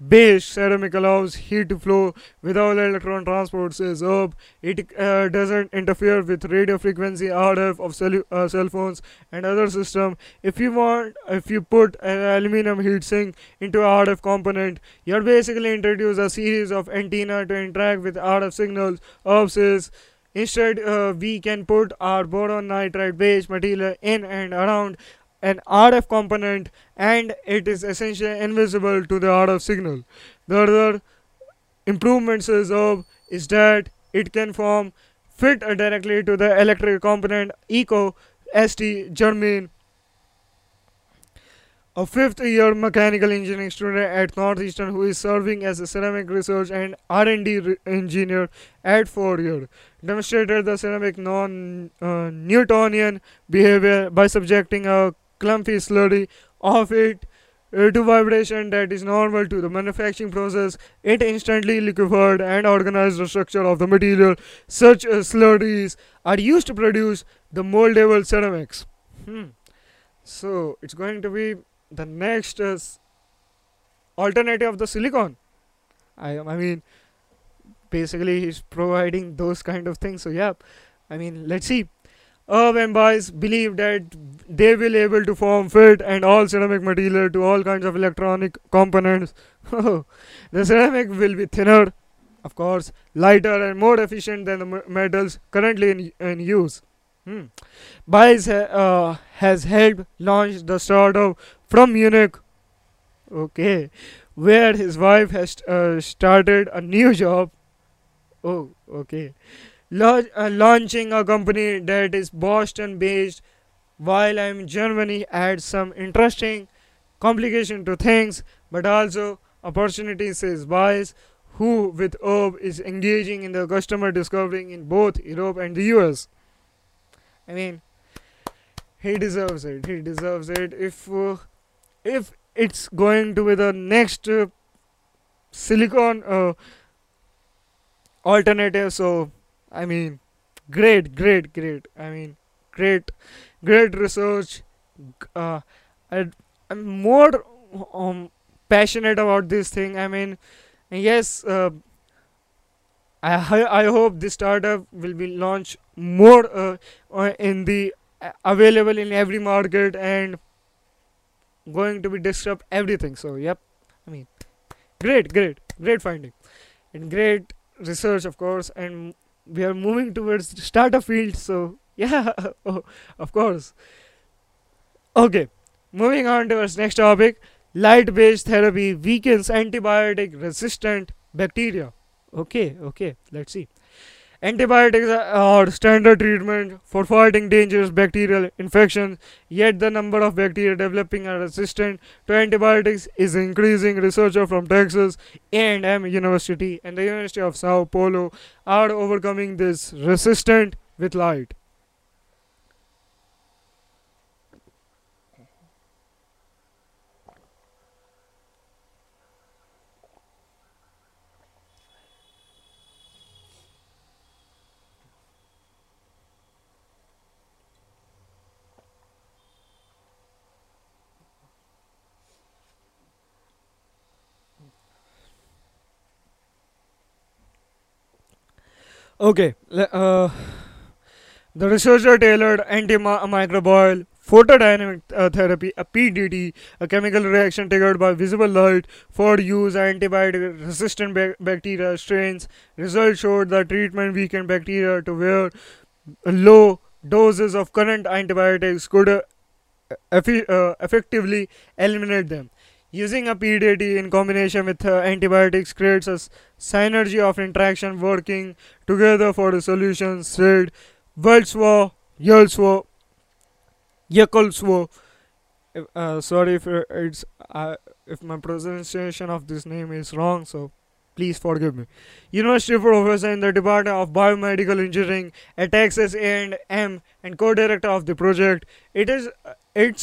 based ceramic allows heat to flow without electron transport, says Erb. It doesn't interfere with radio frequency RF of cell phones and other systems. If you put an aluminum heatsink into RF component, you're basically introduce a series of antenna to interact with RF signals, Erb says. Instead, we can put our boron nitride based material in and around an RF component, and it is essentially invisible to the RF signal. The other improvement, says Erb, is that it can fit directly to the electric component Eco ST Germain, a fifth-year mechanical engineering student at Northeastern who is serving as a ceramic research and R&D engineer at Fourier, demonstrated the ceramic non-Newtonian behavior by subjecting a clumpy slurry of it to vibration that is normal to the manufacturing process. It instantly liquefied and organized the structure of the material. Such slurries are used to produce the moldable ceramics. So it's going to be the next alternative of the silicon. I mean, basically he's providing those kind of things. So yeah, I mean, let's see. Erb and Bice believe that they will able to form, fit, and all ceramic material to all kinds of electronic components. The ceramic will be thinner, of course, lighter, and more efficient than the metals currently in use. Bice has helped launch the startup from Munich, okay, where his wife has started a new job. Oh, okay. Launching a company that is Boston based while I'm in Germany adds some interesting complication to things, but also opportunities, says Bice, who with Erb is engaging in the customer discovery in both Europe and the US. I mean, he deserves it. He deserves it. If it's going to be the next silicon alternative, so I mean, great. I mean, great research. I'm more passionate about this thing. I mean, yes, I hope this startup will be launched more in the available in every market and going to be disrupt everything. So yep, I mean, great finding and great research, of course, and we are moving towards the startup field. So yeah, of course. Okay, moving on to our next topic: light-based therapy weakens antibiotic-resistant bacteria. Okay, let's see. Antibiotics are standard treatment for fighting dangerous bacterial infections, yet the number of bacteria developing and resistant to antibiotics is increasing. Researchers from Texas A&M University and the University of Sao Paulo are overcoming this resistance with light. Okay, the researcher tailored antimicrobial photodynamic therapy, a PDT, a chemical reaction triggered by visible light, for use antibiotic-resistant bacteria strains. Results showed that treatment weakened bacteria to where low doses of current antibiotics could effectively eliminate them. Using a PDT in combination with antibiotics creates a synergy of interaction working together for the solution, said Yekolswo. Sorry if it's if my pronunciation of this name is wrong, so please forgive me. University professor in the Department of Biomedical Engineering at Texas A&M and co-director of the project. It's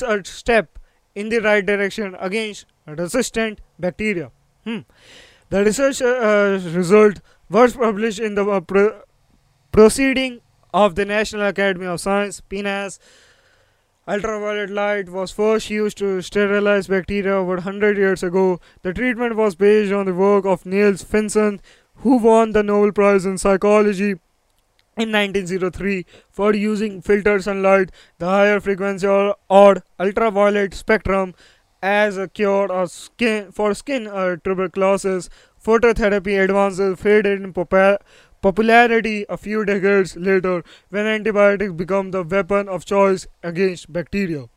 a step in the right direction against resistant bacteria. The research result was published in the proceeding of the National Academy of Science. PNAS. Ultraviolet light was first used to sterilize bacteria over 100 years ago. The treatment was based on the work of Niels Finson, who won the Nobel Prize in Psychology in 1903 for using filtered sunlight, the higher frequency or ultraviolet spectrum, as a cure of skin tuberculosis. Phototherapy advances faded in popularity a few decades later, when antibiotics become the weapon of choice against bacteria.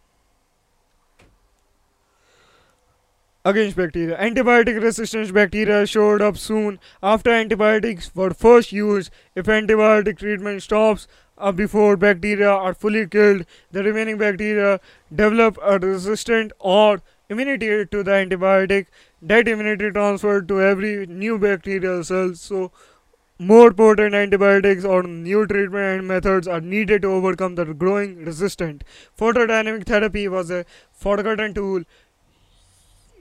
Antibiotic-resistant bacteria showed up soon after antibiotics were first used. If antibiotic treatment stops before bacteria are fully killed, the remaining bacteria develop a resistance or immunity to the antibiotic. That immunity transferred to every new bacterial cell, so more potent antibiotics or new treatment methods are needed to overcome the growing resistance. Photodynamic therapy was a forgotten tool,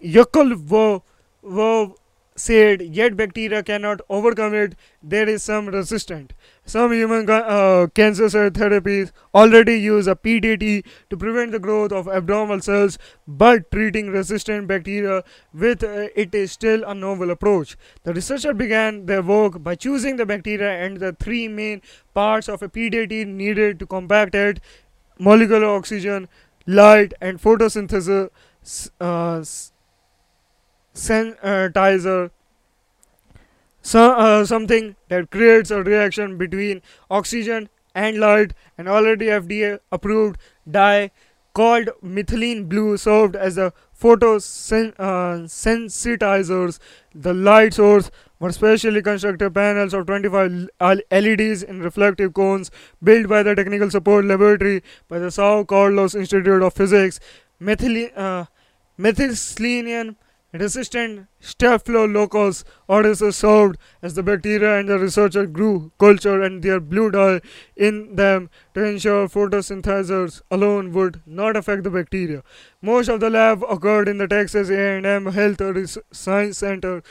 Yekolswo said, yet bacteria cannot overcome it. There is some resistance. Some human cancer cell therapies already use a PDT to prevent the growth of abnormal cells, but treating resistant bacteria with it is still a novel approach. The researchers began their work by choosing the bacteria and the three main parts of a PDT needed to combat it: molecular oxygen, light, and photosynthesis. Sanitizer, something that creates a reaction between oxygen and light. An already FDA approved dye called methylene blue served as a photosensitizers. The light source were specially constructed panels of 25 LEDs in reflective cones built by the technical support laboratory by the Sao Carlos Institute of Physics. Methicillin resistant Staphylococcus aureus served as the bacteria, and the researchers grew culture and their blue dye in them to ensure photosynthesizers alone would not affect the bacteria. Most of the lab occurred in the Texas A&M Health Science Center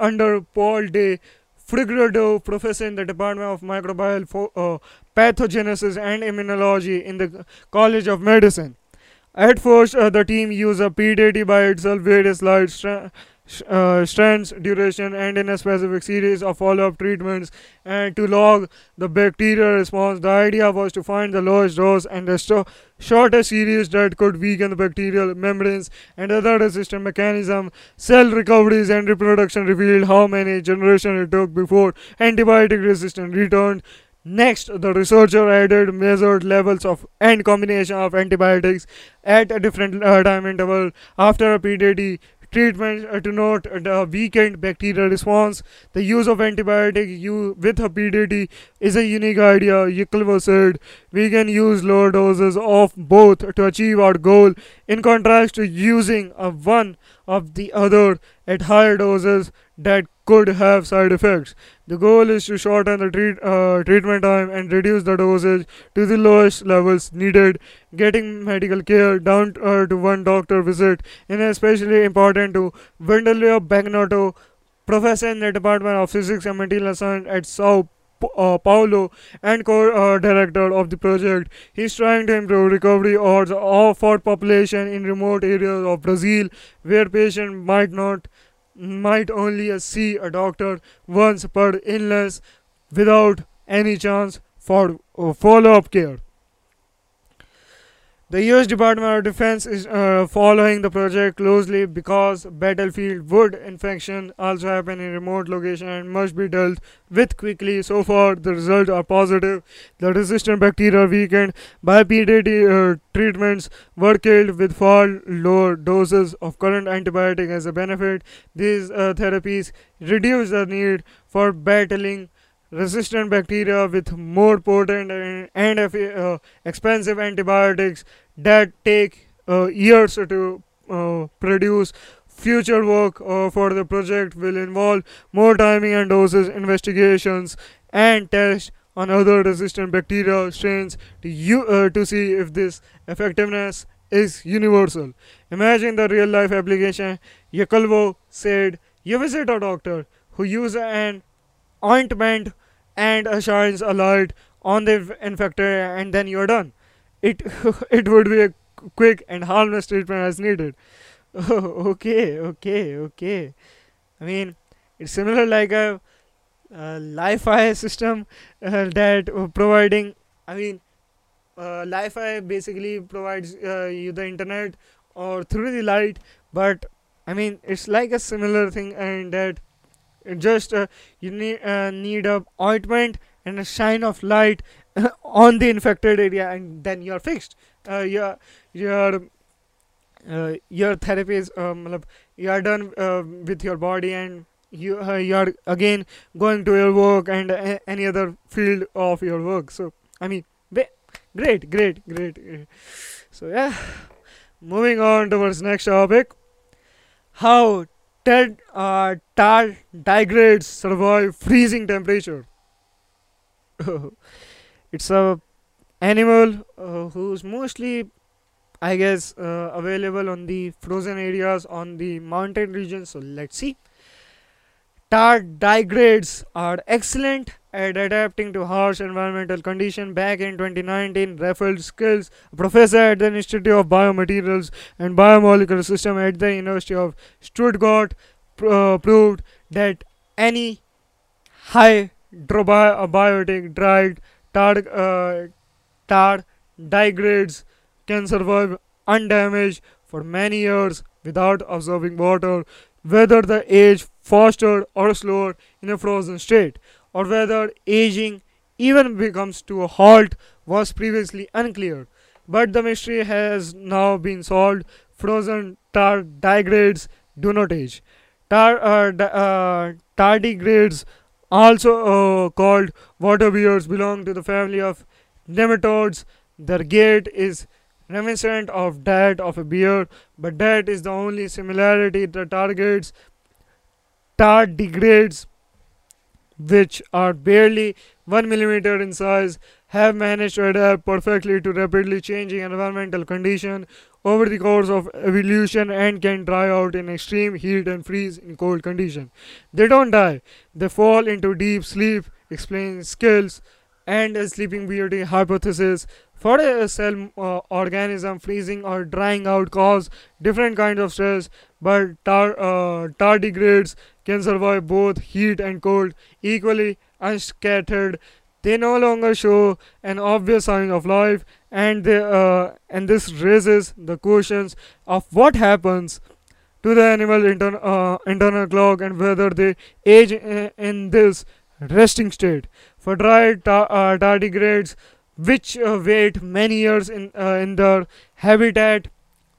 under Paul Day Figueredo, professor in the Department of Microbial Pathogenesis and Immunology in the College of Medicine. At first, the team used a PDT by itself, various large strands, duration, and in a specific series of follow-up treatments, and to log the bacterial response. The idea was to find the lowest dose and the shortest series that could weaken the bacterial membranes and other resistant mechanisms. Cell recoveries and reproduction revealed how many generations it took before antibiotic resistance returned. Next, the researcher added measured levels of and combination of antibiotics at a different time interval after a PDT treatment to note the weakened bacterial response. The use of antibiotic with a PDT is a unique idea, Yuklevo said. We can use lower doses of both to achieve our goal, in contrast to using one of the other at higher doses that could have side effects. The goal is to shorten the treatment time and reduce the dosage to the lowest levels needed, getting medical care down to one doctor visit. And especially important to Vendelio Bagnato, professor in the Department of Physics and Material Science at Sao Paulo and co-director of the project. He's trying to improve recovery odds for population in remote areas of Brazil where patients might only see a doctor once per illness without any chance for follow-up care. The U.S. Department of Defense is following the project closely because battlefield wound infection also happen in remote locations and must be dealt with quickly. So far, the results are positive. The resistant bacteria weakened by PDT treatments were killed with far lower doses of current antibiotic as a benefit. These therapies reduce the need for battling resistant bacteria with more potent and expensive antibiotics that take years to produce. Future work for the project will involve more timing and doses investigations and tests on other resistant bacteria strains to see if this effectiveness is universal. Imagine the real life application, Yakalvo said. You visit a doctor who uses an ointment and shines a light on the infected, and then you're done. It would be a quick and harmless treatment as needed. Oh, okay. I mean, it's similar like a Li-Fi system that providing. I mean, Li-Fi basically provides you the internet or through the light. But I mean, it's like a similar thing, and that. Just you need a ointment and a shine of light on the infected area, and then you're fixed. Your therapy is you are done with your body, and you are again going to your work and any other field of your work. So I mean, great. So yeah, moving on towards next topic. How tar digrates survive freezing temperature. It's a animal who's mostly, I guess, available on the frozen areas on the mountain regions. So let's see. Tar digrates are excellent at adapting to harsh environmental conditions. Back in 2019, Ralph Schill, a professor at the Institute of Biomaterials and Biomolecular Systems at the University of Stuttgart, proved that any hydrobiotic dried tar digrates can survive undamaged for many years without absorbing water, whether the age faster or slower in a frozen state, or whether aging even becomes to a halt, was previously unclear. But the mystery has now been solved. Frozen tar digrates do not age. Tardigrades, also called water bears, belong to the family of nematodes. Their gait is reminiscent of that of a bear, but that is the only similarity. The tardigrades, which are barely 1 millimeter in size have managed to adapt perfectly to rapidly changing environmental conditions over the course of evolution and can dry out in extreme heat and freeze in cold conditions. They don't die, they fall into deep sleep, explains Skills, and a sleeping beauty hypothesis for a cell organism. Freezing or drying out cause different kinds of stress, but tardigrades can survive both heat and cold equally unscathed. They no longer show an obvious sign of life, and they, and this raises the questions of what happens to the animal internal clock and whether they age in this resting state. For dry tardigrades, which wait many years in their habitat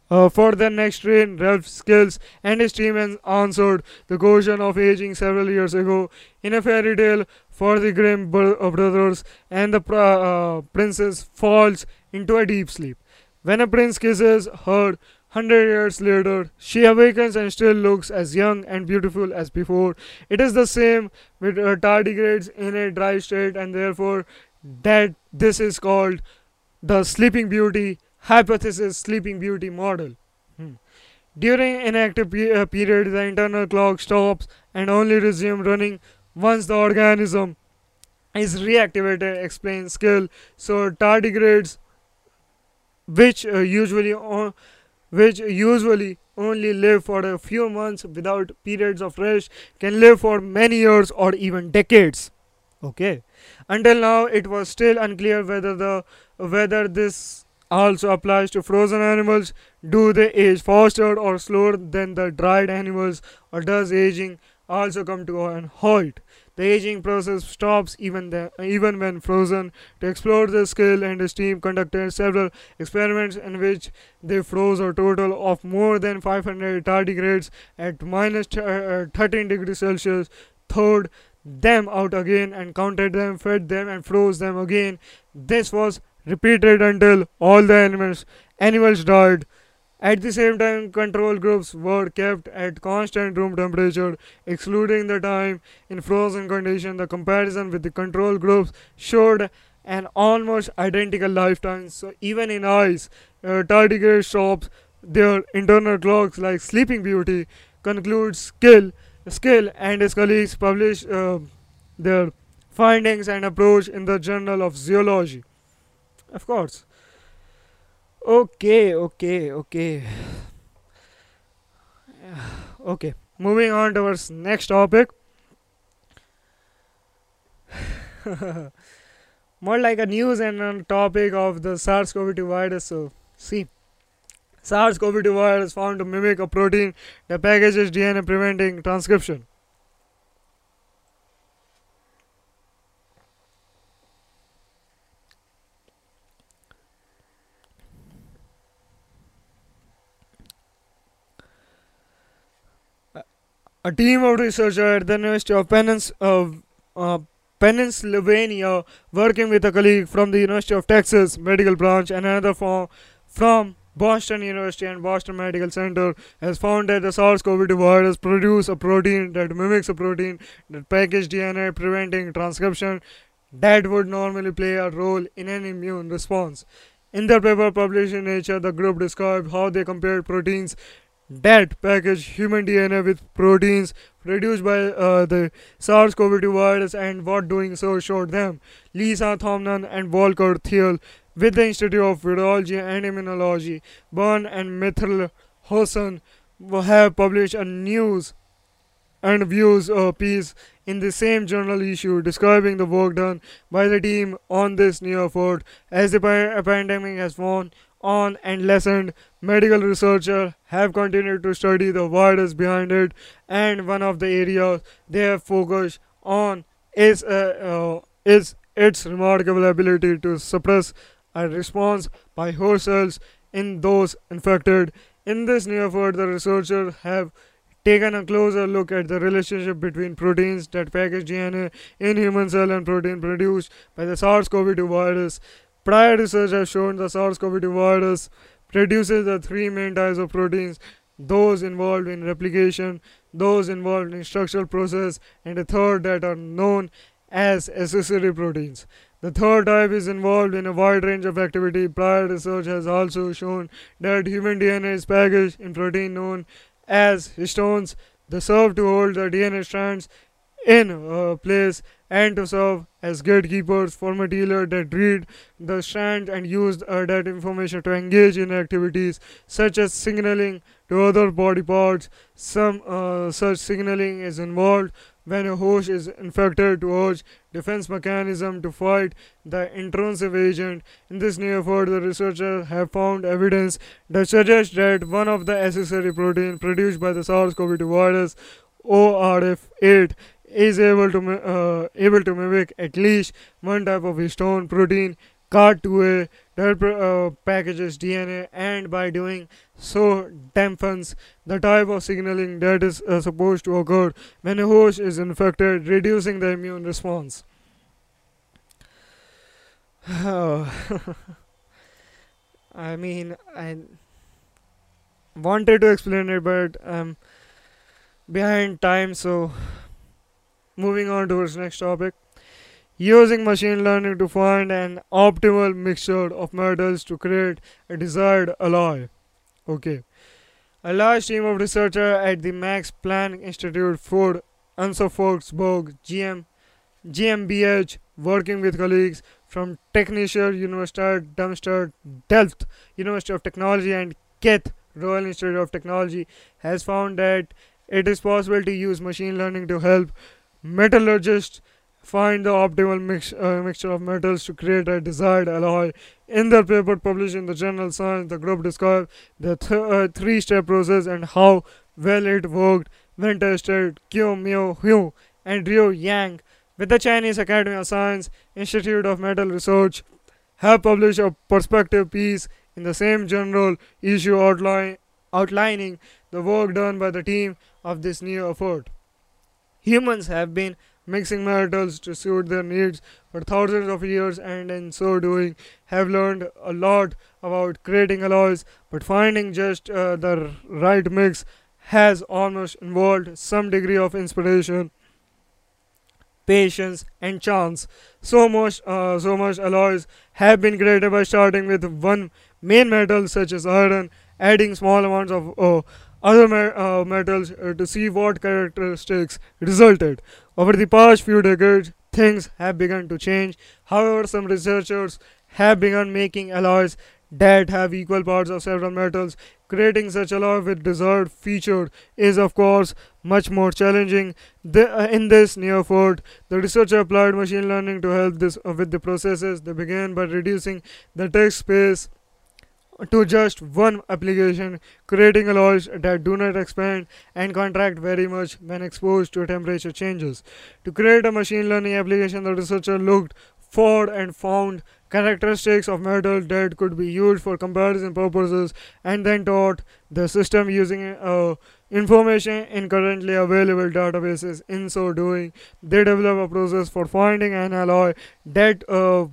for the next rain, Ralph Schill and his team answered the question of aging several years ago in a fairy tale for the Grimm brothers and the princess falls into a deep sleep. When a prince kisses her 100 years later, she awakens and still looks as young and beautiful as before. It is the same with tardigrades in a dry state, and therefore that this is called the Sleeping Beauty hypothesis, Sleeping Beauty model. During inactive period, the internal clock stops and only resumes running once the organism is reactivated, explains Skill. So tardigrades, which usually only live for a few months without periods of rest, can live for many years or even decades. Okay, until now it was still unclear whether this also applies to frozen animals. Do they age faster or slower than the dried animals, or does aging also come to a halt? The aging process stops even when frozen. To explore this, Skill and his team conducted several experiments in which they froze a total of more than 500 tardigrades at minus 13 degrees Celsius, thawed them out again and counted them, fed them and froze them again. This was repeated until all the animals died. At the same time, control groups were kept at constant room temperature, excluding the time in frozen condition. The comparison with the control groups showed an almost identical lifetime. So even in ice, tardigrade stops their internal clocks like Sleeping Beauty, concludes Skill and his colleagues published their findings and approach in the Journal of Zoology. Of course. Okay, moving on to our next topic. More like a news and on topic of the SARS-CoV-2 virus. So see, SARS-CoV-2 virus found to mimic a protein that packages DNA, preventing transcription. A team of researchers at the University of Pennsylvania, working with a colleague from the University of Texas Medical Branch and another from Boston University and Boston Medical Center, has found that the SARS-CoV-2 virus produces a protein that mimics a protein that packages DNA, preventing transcription, that would normally play a role in an immune response. In their paper published in Nature, the group described how they compared proteins that package human DNA with proteins produced by the SARS-CoV-2 virus and what doing so showed them. Lisa Thomnan and Volker Thiel with the Institute of Virology and Immunology, Bern and Mithil Hosen, have published a news and views piece in the same journal issue describing the work done by the team on this new effort. As the pandemic has gone on and lessened, medical researchers have continued to study the virus behind it, and one of the areas they have focused on is its remarkable ability to suppress a response by host cells in those infected. In this new effort, the researchers have taken a closer look at the relationship between proteins that package DNA in human cell and protein produced by the SARS-CoV-2 virus. Prior research has shown the SARS-CoV-2 virus produces the three main types of proteins: those involved in replication, those involved in structural process, and a third that are known as accessory proteins. The third type is involved in a wide range of activity. Prior research has also shown that human DNA is packaged in protein known as histones that serve to hold the DNA strands in place and to serve as gatekeepers for material that read the strand and use that information to engage in activities such as signaling to other body parts. Some such signaling is involved when a host is infected to urge defense mechanism to fight the intrusive agent. In this new effort, the researchers have found evidence that suggests that one of the accessory protein produced by the SARS-CoV-2 virus, ORF8, is able to mimic at least one type of histone protein, CAR2A, that packages DNA, and by doing so dampens the type of signaling that is supposed to occur when a host is infected, reducing the immune response. Oh. I mean, I wanted to explain it, but I'm behind time, so moving on towards next topic. Using machine learning to find an optimal mixture of metals to create a desired alloy. Okay. A large team of researchers at the Max Planck Institute for Unserforgsburg GmbH, working with colleagues from Technische Universität Darmstadt, Delft, University of Technology, and Keith, Royal Institute of Technology, has found that it is possible to use machine learning to help metallurgists find the optimal mixture of metals to create a desired alloy. In their paper published in the journal Science, the group described the three-step process and how well it worked when tested. Kyo Myo Hu and Ryu Yang with the Chinese Academy of Science Institute of Metal Research have published a perspective piece in the same journal issue outlining the work done by the team of this new effort. Humans have been mixing metals to suit their needs for thousands of years, and in so doing have learned a lot about creating alloys, but finding just the right mix has almost involved some degree of inspiration, patience, and chance. So much alloys have been created by starting with one main metal such as iron, adding small amounts of other metals to see what characteristics resulted. Over the past few decades, things have begun to change. However, some researchers have begun making alloys that have equal parts of several metals. Creating such alloy with desired feature is, of course, much more challenging. In this new effort, the researcher applied machine learning to help with the processes. They began by reducing the text space to just one application, creating alloys that do not expand and contract very much when exposed to temperature changes. To create a machine learning application, the researcher looked for and found characteristics of metal that could be used for comparison purposes, and then taught the system using information in currently available databases. In so doing, they developed a process for finding an alloy that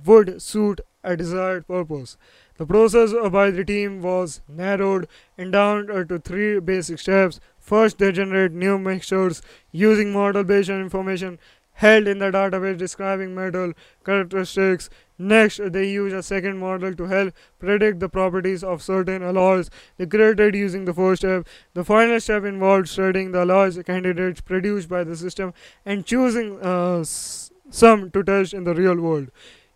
would suit a desired purpose. The process by the team was narrowed and down to three basic steps. First, they generate new mixtures using model-based information held in the database describing metal characteristics. Next, they use a second model to help predict the properties of certain alloys they created using the first step. The final step involved studying the alloys candidates produced by the system and choosing some to test in the real world.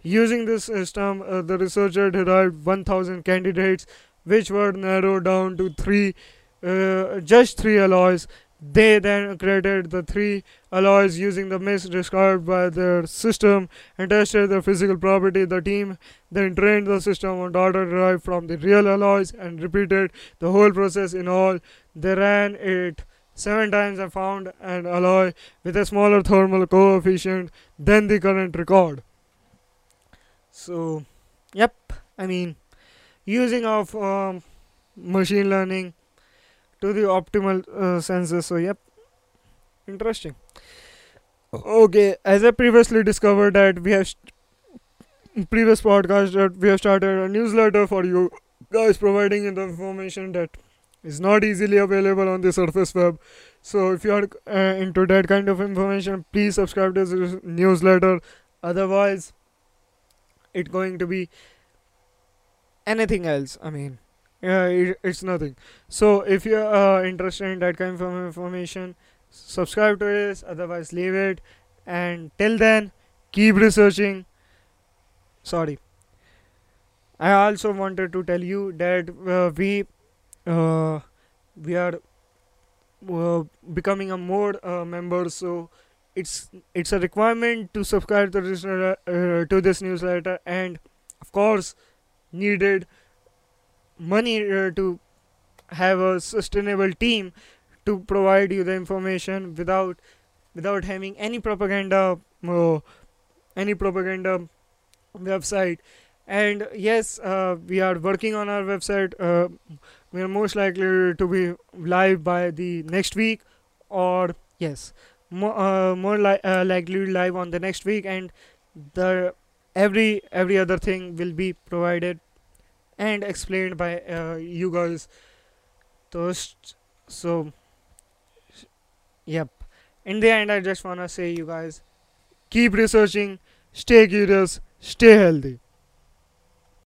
Using this system, the researcher derived 1,000 candidates, which were narrowed down to just three alloys. They then created the three alloys using the mix described by their system and tested their physical property. The team then trained the system on data derived from the real alloys and repeated the whole process. In all, they ran it 7 times and found an alloy with a smaller thermal coefficient than the current record. So, yep, I mean, using of machine learning to the optimal senses. So, yep, interesting. Okay, as I previously discovered that we have previous podcast that we have started a newsletter for you guys, providing you the information that is not easily available on the surface web. So if you are into that kind of information, please subscribe to this newsletter. Otherwise, it's going to be anything else. I mean, it's nothing. So if you are interested in that kind of information, subscribe to this. Otherwise, leave it. And till then, keep researching. Sorry. I also wanted to tell you that we are becoming a more member, so it's a requirement to subscribe to this newsletter, and of course needed money to have a sustainable team to provide you the information without having any propaganda website. And yes, we are working on our website. We are most likely to be live by the next week, or yes, more likely live on the next week, and the every other thing will be provided and explained by you guys. So yep. In the end, I just wanna say, you guys, keep researching, stay curious, stay healthy.